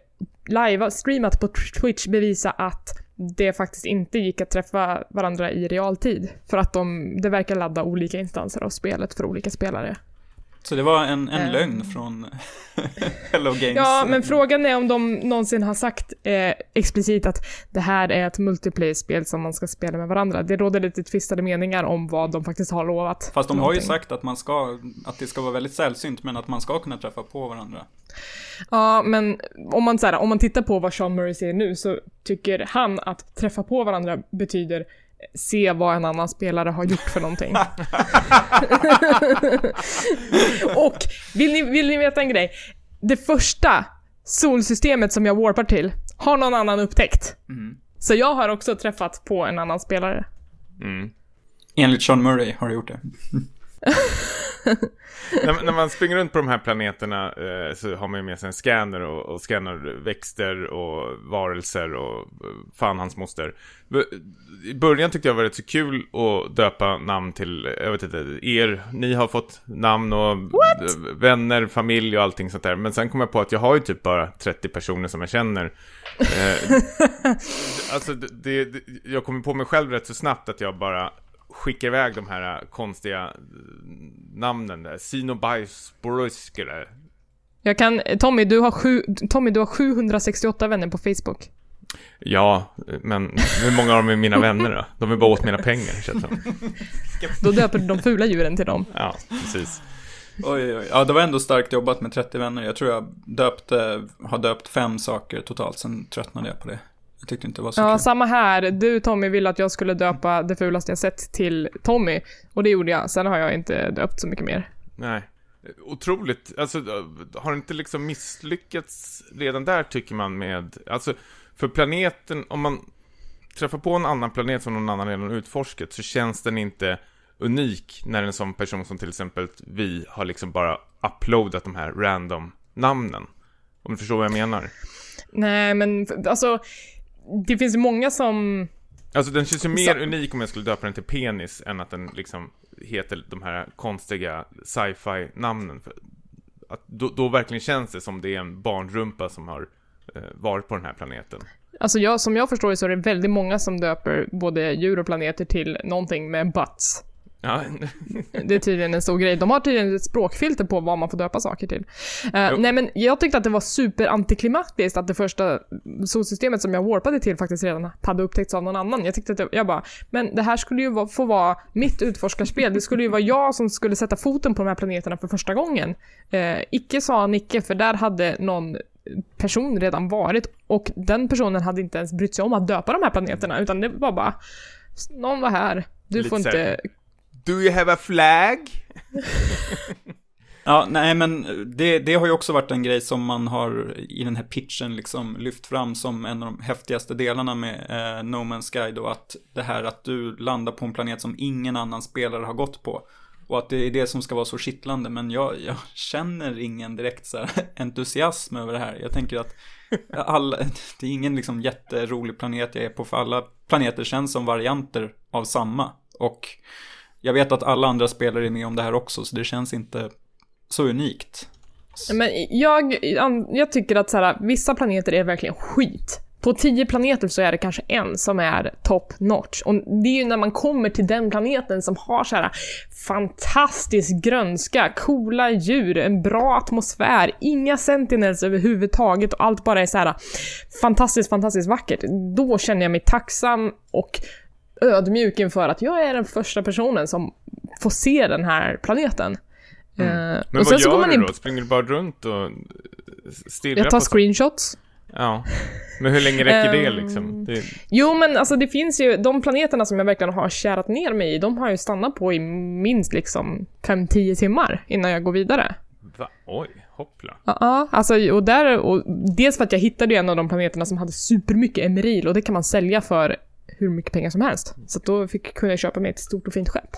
live streamat på Twitch bevisa att det faktiskt inte gick att träffa varandra i realtid för att det verkar ladda olika instanser av spelet för olika spelare. Så det var en lögn från Hello Games. Ja, men frågan är om de någonsin har sagt explicit att det här är ett multiplayer-spel som man ska spela med varandra. Det råder lite tvistade meningar om vad de faktiskt har lovat. Fast de har ju sagt att att det ska vara väldigt sällsynt, men att man ska kunna träffa på varandra. Ja, men om man tittar på vad Sean Murray säger nu så tycker han att träffa på varandra betyder se vad en annan spelare har gjort för någonting. Och vill ni veta en grej? Det första solsystemet som jag warpar till har någon annan upptäckt. Mm. Så jag har också träffat på en annan spelare. Mm. Enligt Sean Murray har du gjort det. När man springer runt på de här planeterna så har man ju med sig en scanner och scannar växter och varelser och fan hans moster. I början tyckte jag var rätt så kul att döpa namn till, jag vet inte, ni har fått namn och vänner, familj och allting sånt där. Men sen kom jag på att jag har ju typ bara 30 personer som jag känner. Alltså jag kom på mig själv rätt så snabbt att jag bara skickar iväg de här konstiga namnen där. Tommy, du har 768 vänner på Facebook. Ja, men hur många av dem är mina vänner då? De är bara åt mina pengar. Då döper de fula djuren till dem. Ja, precis. Oj, oj. Ja, det var ändå starkt jobbat med 30 vänner. Jag tror jag har döpt 5 saker totalt, sen tröttnade jag på det. Jag tyckte inte det var så kul. Samma här. Du, Tommy, ville att jag skulle döpa det fulaste jag sett till Tommy. Och det gjorde jag. Sen har jag inte döpt så mycket mer. Nej. Otroligt. Alltså, har det inte liksom misslyckats redan där, tycker man, med... Alltså, för planeten, om man träffar på en annan planet som någon annan redan utforskat, så känns den inte unik när en sån person som till exempel vi har liksom bara uploadat de här random namnen. Om du förstår vad jag menar. Nej, men alltså det finns ju många som... Alltså den känns ju mer unik om jag skulle döpa den till penis än att den liksom heter de här konstiga sci-fi namnen. Då verkligen känns det som det är en barnrumpa som har varit på den här planeten. Alltså som jag förstår det, så är det väldigt många som döper både djur och planeter till någonting med butts. Ja. Det är tydligen en stor grej. De har tydligen ett språkfilter på vad man får döpa saker till. Nej, men jag tyckte att det var super antiklimatiskt att det första solsystemet som jag warpade till faktiskt redan hade upptäckts av någon annan. Jag tyckte att jag bara, men det här skulle ju få vara mitt utforskarspel. Det skulle ju vara jag som skulle sätta foten på de här planeterna för första gången. Icke sa Nicke, för där hade någon person redan varit, och den personen hade inte ens brytt sig om att döpa de här planeterna, utan det var bara någon var här, du lite får inte här. Do you have a flag? Ja, nej, men det har ju också varit en grej som man har i den här pitchen liksom lyft fram som en av de häftigaste delarna med No Man's Sky då, att det här att du landar på en planet som ingen annan spelare har gått på. Och att det är det som ska vara så kittlande. Men jag känner ingen direkt så här entusiasm över det här. Jag tänker att det är ingen liksom jätterolig planet jag är på. För alla planeter känns som varianter av samma. Och jag vet att alla andra spelare är med om det här också. Så det känns inte så unikt. Men jag tycker att så här, vissa planeter är verkligen skit. På 10 planeter så är det kanske en som är top notch. Och det är ju när man kommer till den planeten som har så här fantastisk grönska, coola djur, en bra atmosfär, inga sentinels överhuvudtaget och allt bara är så här fantastiskt, fantastiskt vackert. Då känner jag mig tacksam och ödmjuk inför att jag är den första personen som får se den här planeten. Men och vad gör du då? Springer du bara runt och stirrar? Jag tar screenshots. Ja, men hur länge räcker det liksom? Jo, men alltså det finns ju de planeterna som jag verkligen har kärat ner mig i, de har ju stannat på i minst liksom 5-10 timmar innan jag går vidare. Va? Oj, hoppla. Ja, alltså och dels för att jag hittade en av de planeterna som hade supermycket emeril, och det kan man sälja för hur mycket pengar som helst. Så att då kunde jag köpa mig ett stort och fint skepp.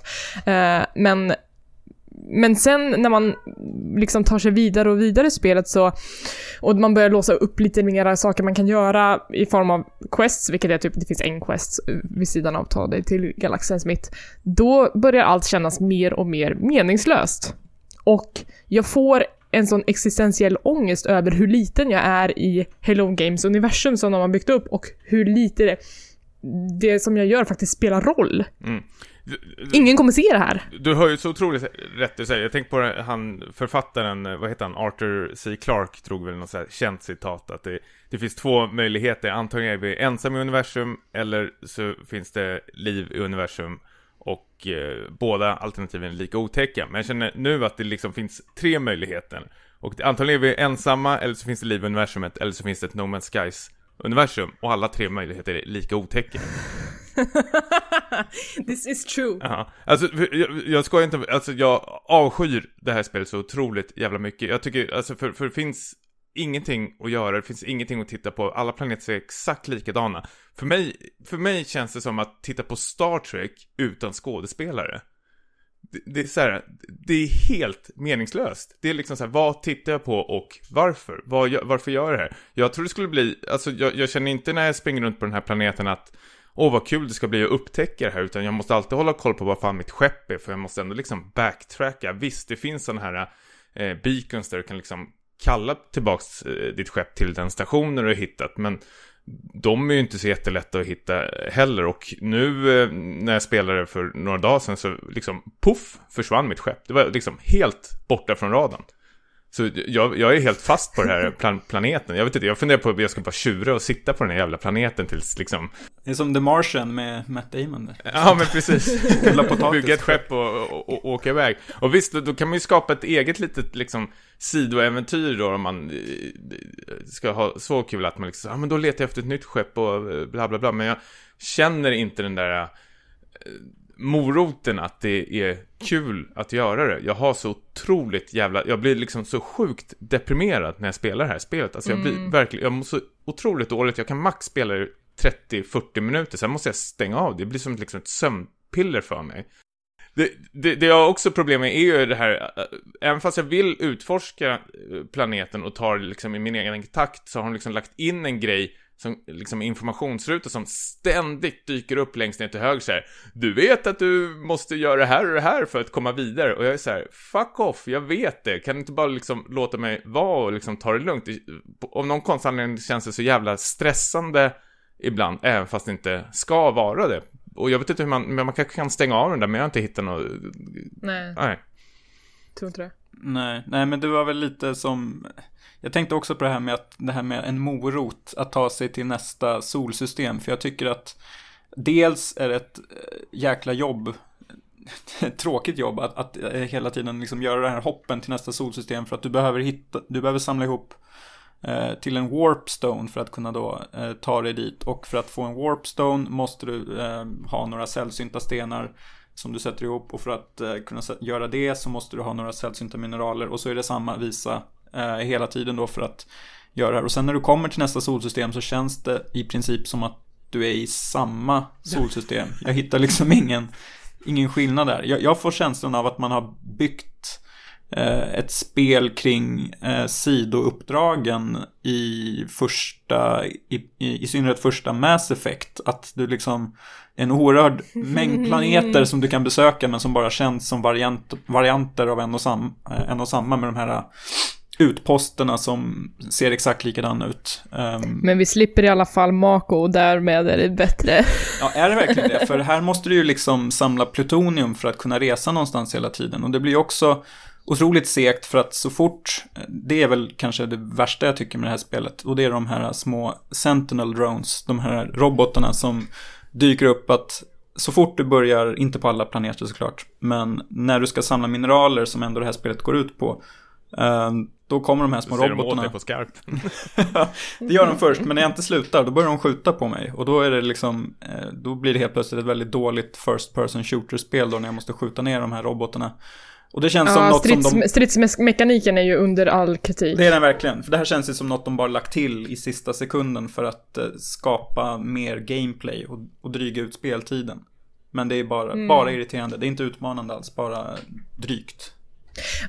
Men sen när man liksom tar sig vidare och vidare i spelet så, och man börjar låsa upp lite mer saker man kan göra i form av quests, vilket är typ, det finns en quest vid sidan av ta dig till galaxens mitt, då börjar allt kännas mer och mer meningslöst. Och jag får en sån existentiell ångest över hur liten jag är i Hello Games universum som de har byggt upp, och hur lite det som jag gör faktiskt spelar roll. Ingen kommer se det här. Du hör ju så otroligt rätt du säger. Jag tänker på han, författaren, vad heter han? Arthur C. Clarke drog väl något så här känt citat att det finns två möjligheter. Antingen är vi ensam i universum, eller så finns det liv i universum. Och båda alternativen är lika otäcka. Men jag känner nu att det liksom finns 3 möjligheter. Och antingen är vi ensamma, eller så finns det liv i universumet, eller så finns det ett No Man's Skies universum. Och alla 3 möjligheter är lika otäcka. This is true. Uh-huh. Alltså, jag ska inte, alltså jag avskyr det här spelet så otroligt jävla mycket. Jag tycker alltså, för det finns ingenting att göra, det finns ingenting att titta på. Alla planeter ser exakt likadana. För mig känns det som att titta på Star Trek utan skådespelare. Det är så här, det är helt meningslöst. Det är liksom så här, vad tittar jag på och varför? Varför gör jag det här? Jag tror det skulle bli, alltså jag känner inte när jag springer runt på den här planeten att vad kul det ska bli att upptäcka det här, utan jag måste alltid hålla koll på vad fan mitt skepp är, för jag måste ändå liksom backtracka. Visst, det finns sådana här beacons där du kan liksom kalla tillbaks ditt skepp till den stationen du har hittat, men de är ju inte så jättelätta att hitta heller. Och nu när jag spelade för några dagar sedan så liksom, puff, försvann mitt skepp. Det var liksom helt borta från radarn. Så jag är helt fast på den här planeten. Jag vet inte, jag funderar på att jag ska bara tjura och sitta på den här jävla planeten tills liksom... Det är som The Martian med Matt Damon där. Ja, men precis. Bygga ett skepp och åka iväg. Och visst, då kan man ju skapa ett eget litet liksom sidoäventyr då, om man ska ha så kul att man liksom, ja, men då letar jag efter ett nytt skepp och bla bla bla. Men jag känner inte den där moroten att det är kul att göra det. Jag har så otroligt jävla... Jag blir liksom så sjukt deprimerad när jag spelar det här spelet. Alltså jag blir verkligen... Jag mår så otroligt dåligt. Jag kan max spela det 30-40 minuter. Sen måste jag stänga av. Det blir som liksom ett sömnpiller för mig. Det jag har också problem med är ju det här... Även fast jag vill utforska planeten och ta det liksom i min egen takt, så har de liksom lagt in en grej som liksom informationsrutor som ständigt dyker upp längst ner till höger så här, du vet att du måste göra det här och det här för att komma vidare. Och jag är så här, fuck off, jag vet det. Kan du inte bara liksom låta mig vara och liksom ta det lugnt? Om någon konstant känns det så jävla stressande ibland, även fast det inte ska vara det. Och jag vet inte hur man kan stänga av den där, men jag har inte hittat något. Nej. Tror inte det. Nej, men det var väl lite som... Jag tänkte också på det här med att det här med en morot att ta sig till nästa solsystem, för jag tycker att dels är det ett jäkla jobb, ett tråkigt jobb att hela tiden liksom göra den här hoppen till nästa solsystem, för att du behöver samla ihop till en warpstone för att kunna då ta dig dit, och för att få en warpstone måste du ha några sällsynta stenar som du sätter ihop, och för att kunna göra det så måste du ha några sällsynta mineraler, och så är det samma visa hela tiden då för att göra det här. Och sen när du kommer till nästa solsystem så känns det i princip som att du är i samma solsystem. Jag hittar liksom ingen skillnad där. Jag får känslan av att man har byggt ett spel kring sidouppdragen i synnerhet första Mass Effect, att du liksom en oerhörd mängd planeter som du kan besöka, men som bara känns som varianter av en och samma, med de här utposterna som ser exakt likadan ut. Men vi slipper i alla fall Mako, och därmed är det bättre. Ja, är det verkligen det? För här måste du ju liksom samla plutonium för att kunna resa någonstans hela tiden. Och det blir ju också otroligt segt, för att så fort, det är väl kanske det värsta jag tycker med det här spelet, och det är de här små Sentinel drones, de här robotarna som dyker upp, att så fort du börjar, inte på alla planeter såklart, men när du ska samla mineraler som ändå det här spelet går ut på, då kommer de här små robotarna. De på skarpt. Det gör de först, men när jag inte slutar då börjar de skjuta på mig, och då är det liksom, då blir det helt plötsligt ett väldigt dåligt first person shooter spel då, när jag måste skjuta ner de här robotarna. Och det känns som något som de... Stridsmekaniken är ju under all kritik. Det är den verkligen, för det här känns ju som något de bara lagt till i sista sekunden för att skapa mer gameplay och dryga ut speltiden. Men det är bara irriterande, det är inte utmanande alls, bara drygt.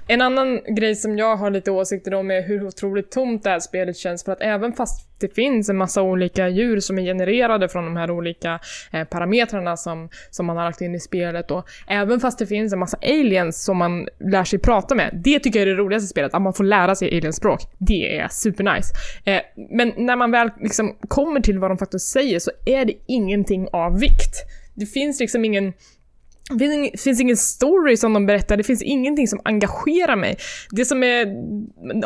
En annan grej som jag har lite åsikter om är hur otroligt tomt det här spelet känns, för att även fast det finns en massa olika djur som är genererade från de här olika parametrarna som man har lagt in i spelet, och även fast det finns en massa aliens som man lär sig prata med, det tycker jag är det roligaste i spelet, att man får lära sig alienspråk, det är supernice, men när man väl liksom kommer till vad de faktiskt säger så är det ingenting av vikt. Det finns liksom det finns ingen story som de berättar. Det finns ingenting som engagerar mig. Det som är,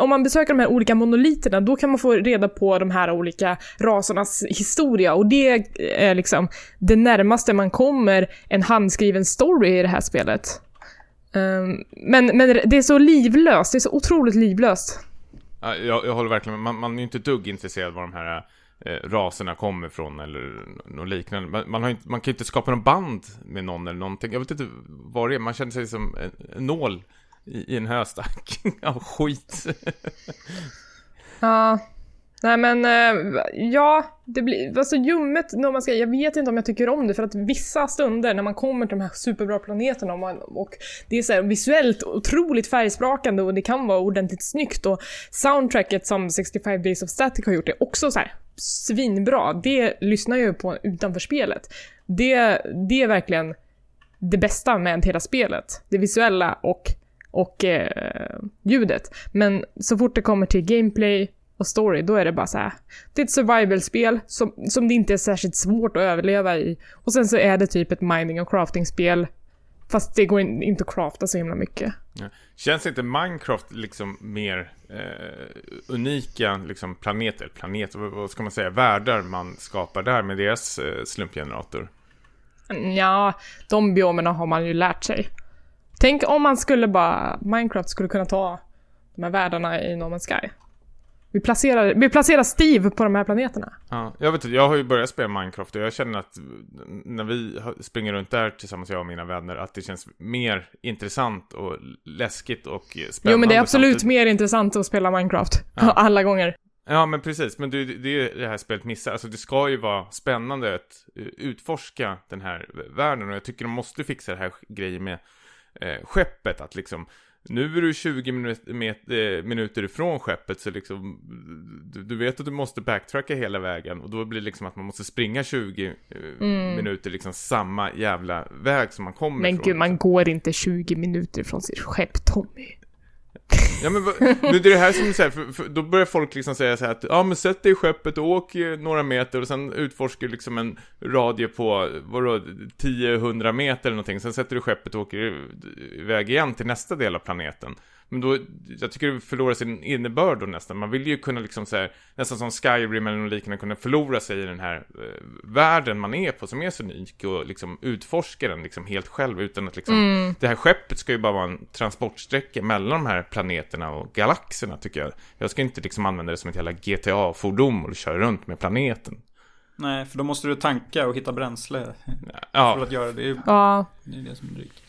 om man besöker de här olika monoliterna, då kan man få reda på de här olika rasernas historia, och det är liksom det närmaste man kommer en handskriven story i det här spelet. Men det är så livlöst. Det är så otroligt livlöst. Jag håller verkligen med. Man är ju inte dugg intresserad av vad de här raserna kommer från eller något liknande. Man kan ju inte skapa någon band med någon eller någonting. Jag vet inte vad det är. Man känner sig som en nål i en höstack. Ja, skit. Ja. Nej, men ja, det blir alltså ljummet när man ska, jag vet inte om jag tycker om det, för att vissa stunder när man kommer till de här superbra planeterna och det är så här visuellt otroligt färgsprakande och det kan vara ordentligt snyggt, och soundtracket som 65 Days of Static har gjort är också så här svinbra. Det lyssnar jag ju på utanför spelet. Det är verkligen det bästa med hela spelet. Det visuella och ljudet. Men så fort det kommer till gameplay och story, då är det bara så här. Det är ett survival-spel som det inte är särskilt svårt att överleva i. Och sen så är det typ ett mining- och crafting-spel. Fast det går inte att crafta så himla mycket. Ja. Känns inte Minecraft liksom mer unika liksom planeter, vad ska man säga, världar man skapar där med deras slumpgenerator? Ja, de biomerna har man ju lärt sig. Tänk om man skulle bara, Minecraft skulle kunna ta de här världarna i No Man's Sky. Vi placerar Steve på de här planeterna. Ja, jag vet inte, jag har ju börjat spela Minecraft och jag känner att när vi springer runt där tillsammans, jag och mina vänner, att det känns mer intressant och läskigt och spännande. Jo, men det är absolut mer intressant att spela Minecraft. Ja. Alla gånger. Ja, men precis. Men det är ju det här spelet missar. Alltså, det ska ju vara spännande att utforska den här världen. Och jag tycker de måste fixa det här grejen med skeppet. Att liksom, nu är du 20 minuter ifrån skeppet, så liksom, du vet att du måste backtracka hela vägen. Och då blir det liksom att man måste springa 20 minuter liksom samma jävla väg som man kommer ifrån. Men gud, man går inte 20 minuter ifrån sitt skepp, Tommy. Ja, men det är det här som du säger, för då börjar folk liksom säga så här att ja, men sätt dig i skeppet och åk några meter och sen utforskar du liksom en radie på 10-100 meter eller någonting, sen sätter du skeppet och åker iväg igen till nästa del av planeten. Men då, jag tycker det förlorar sin innebörd då nästan. Man vill ju kunna liksom så här, nästan som Skyrim eller något liknande, kunna förlora sig i den här världen man är på som är så unik och liksom utforska den liksom helt själv utan att liksom, det här skeppet ska ju bara vara en transportsträcka mellan de här planeterna och galaxerna, tycker jag. Jag ska inte liksom använda det som ett jävla GTA-fordon och köra runt med planeten. Nej, för då måste du tanka och hitta bränsle för att göra det. Det är det som är drygt.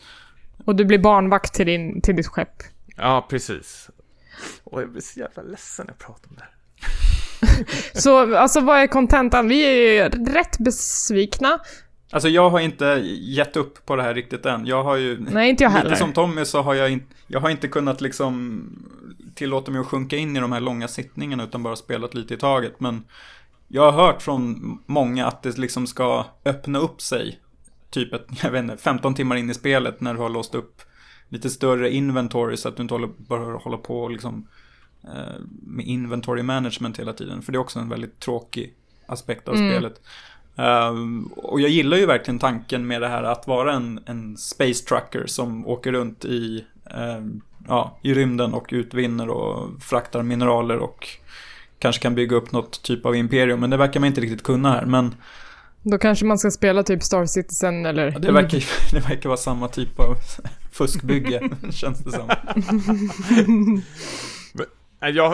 Och du blir barnvakt till ditt skepp. Ja, precis. Och jag blir så jävla ledsen när jag pratar om det här. Så alltså, vad är kontentan? Vi är ju rätt besvikna. Alltså, jag har inte gett upp på det här riktigt än. Jag har ju, nej, inte jag heller. Lite som Tommy så har jag har inte kunnat liksom tillåta mig att sjunka in i de här långa sittningarna utan bara spelat lite i taget. Men jag har hört från många att det liksom ska öppna upp sig typ ett, jag vet inte, 15 timmar in i spelet när du har låst upp lite större inventory så att du inte bara håller på liksom, med inventory management hela tiden. För det är också en väldigt tråkig aspekt av spelet. Och jag gillar ju verkligen tanken med det här att vara en space trucker som åker runt i rymden och utvinner och fraktar mineraler och kanske kan bygga upp något typ av imperium. Men det verkar man inte riktigt kunna här. Men då kanske man ska spela typ Star Citizen eller... Ja, det verkar vara samma typ av fuskbygge, känns det som.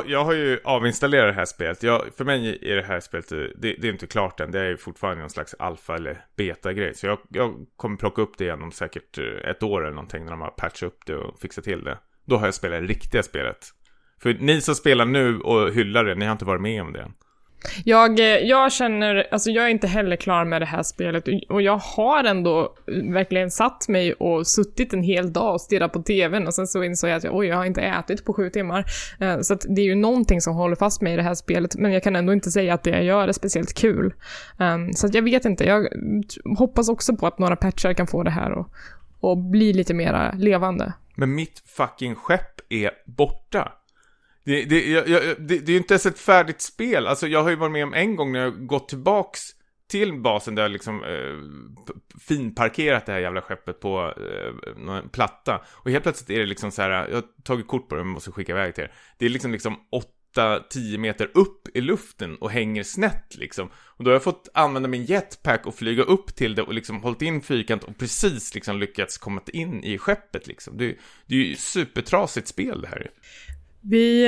Jag har ju avinstallerat det här spelet. För mig är det här spelet, det är inte klart än. Det är fortfarande någon slags alfa eller beta-grej. Så jag kommer plocka upp det igen om säkert ett år eller någonting när de har patchat upp det och fixat till det. Då har jag spelat det riktiga spelet. För ni som spelar nu och hyllar det, ni har inte varit med om det än. Jag känner, alltså jag är inte heller klar med det här spelet och jag har ändå verkligen satt mig och suttit en hel dag och stirrat på tvn och sen så insåg jag att jag har inte ätit på 7 timmar, så att det är ju någonting som håller fast mig i det här spelet, men jag kan ändå inte säga att det jag gör är speciellt kul, så att jag vet inte, jag hoppas också på att några patchar kan få det här och bli lite mer levande. Men mitt fucking skepp är borta. Det är ju inte ens ett färdigt spel. Alltså, jag har ju varit med om en gång när jag gått tillbaks till basen där jag liksom finparkerat det här jävla skeppet på en platta. Och helt plötsligt är det liksom så här, jag har tagit kort på det och måste skicka iväg till er. Det är liksom 8-10 meter upp i luften och hänger snett liksom. Och då har jag fått använda min jetpack och flyga upp till det och liksom hållit in fyrkant och precis liksom lyckats komma in i skeppet liksom. Det är ju supertrasigt spel det här. Vi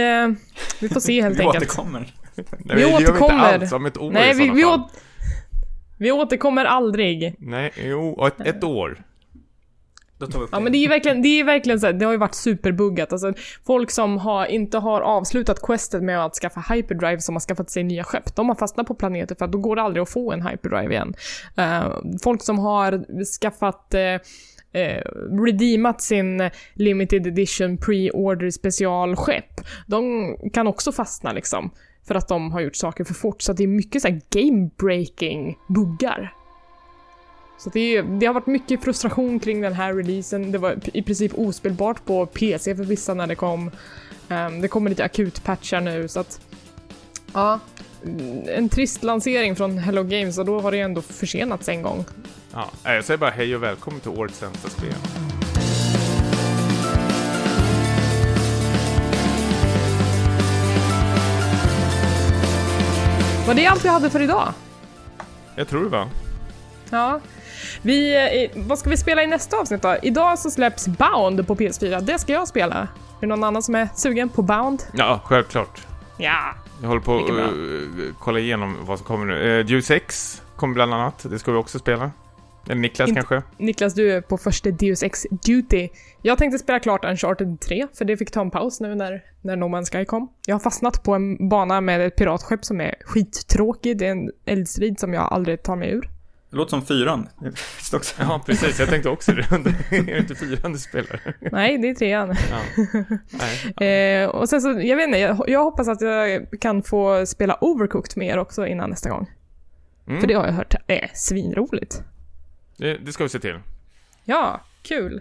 får se helt enkelt. Återkommer. Nej, vi återkommer. Alls, om ett år. Nej, vi återkommer aldrig. Nej, jo, ett år. Då tar vi upp det. Ja, men det är verkligen så här, det har ju varit superbuggat. Alltså, folk som inte har avslutat questet med att skaffa hyperdrive, som har skaffat sig nya skepp, de har fastnat på planeter för att då går det aldrig att få en hyperdrive igen. Folk som har skaffat redeemat sin limited edition pre-order specialskepp, de kan också fastna liksom, för att de har gjort saker för fort, så att det är mycket så här game-breaking buggar. Så det har varit mycket frustration kring den här releasen. Det var i princip ospelbart på PC för vissa när det kom. Det kommer lite akutpatchar nu, så att ja, en trist lansering från Hello Games, och då har det ändå försenats en gång. Ja, jag säger bara hej och välkommen till årets sämsta spel. Var det allt vi hade för idag? Jag tror det var. Ja. Vad ska vi spela i nästa avsnitt då? Idag så släpps Bound på PS4. Det ska jag spela. Är det någon annan som är sugen på Bound? Ja, självklart. Ja. Jag håller på att kolla igenom vad som kommer nu. Deus Ex kommer bland annat. Det ska vi också spela. Eller Niklas kanske. Niklas, du är på första Deus Ex duty. Jag tänkte spela klart Uncharted 3, för det fick ta en paus nu när No Man's Sky kom. Jag har fastnat på en bana med ett piratskepp som är skittråkig. Det är en eldstrid som jag aldrig tar mig ur. Det låter som 4:an. Ja, precis. Jag tänkte också det. Är det inte 4:an du spelar? Nej, det är 3:an. Ja. Nej. Och sen så, jag vet inte, jag hoppas att jag kan få spela Overcooked med er också innan nästa gång. Mm. För det har jag hört är svinroligt. Det ska vi se till. Ja, kul.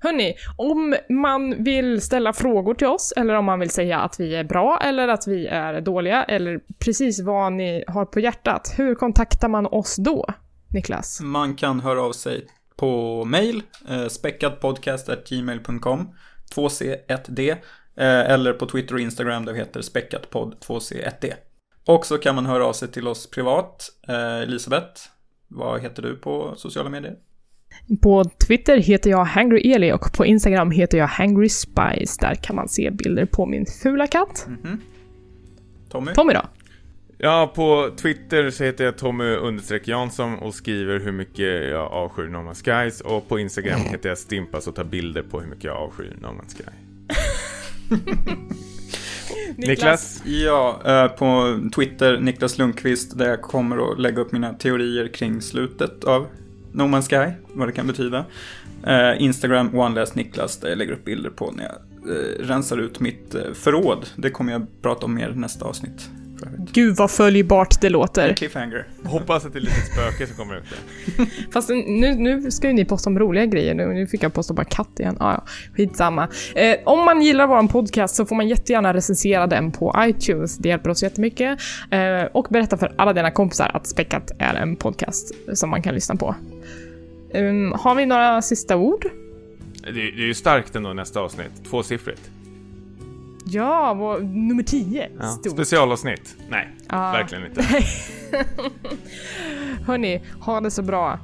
Hörrni, om man vill ställa frågor till oss eller om man vill säga att vi är bra eller att vi är dåliga eller precis vad ni har på hjärtat, hur kontaktar man oss då, Niklas? Man kan höra av sig på mail, speckatpodcast@gmail.com 2c1d, eller på Twitter och Instagram där vi heter speckatpodd2c1d. Och så kan man höra av sig till oss privat. Elisabeth, vad heter du på sociala medier? På Twitter heter jag HangryEli och på Instagram heter jag HangrySpice. Där kan man se bilder på min fula katt. Mm-hmm. Tommy då? Ja, på Twitter så heter jag Tommy_Jansson och skriver hur mycket jag avskyr No Man's Skies. Och på Instagram heter jag Stimpas och tar bilder på hur mycket jag avskyr No Man's Sky. Niklas? Ja, på Twitter Niklas Lundqvist, där jag kommer att lägga upp mina teorier kring slutet av No Man's Sky, vad det kan betyda. Instagram OneLastNiklas, där jag lägger upp bilder på när jag rensar ut mitt förråd. Det kommer jag prata om mer nästa avsnitt. Gud vad följbart det låter. Cliffhanger. Hoppas att det är lite spöke som kommer ut där. Fast nu ska ju ni posta om roliga grejer. Nu fick jag posta bara katt igen. Ah, ja, skitsamma. Om man gillar vår podcast så får man jättegärna recensera den på iTunes. Det hjälper oss jättemycket. Och berätta för alla dina kompisar att Speckat är en podcast som man kan lyssna på. Har vi några sista ord? Det är ju starkt ändå nästa avsnitt. 2-siffrigt. Ja, nummer 10. Ja, specialavsnitt. Nej, verkligen inte. Hörrni, ha det så bra.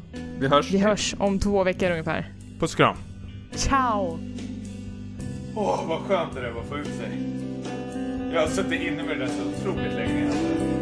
Vi hörs om 2 veckor ungefär. Puss och kram. Ciao. Åh, vad skönt det var att få ut sig. Jag har suttit inne med det där så otroligt länge.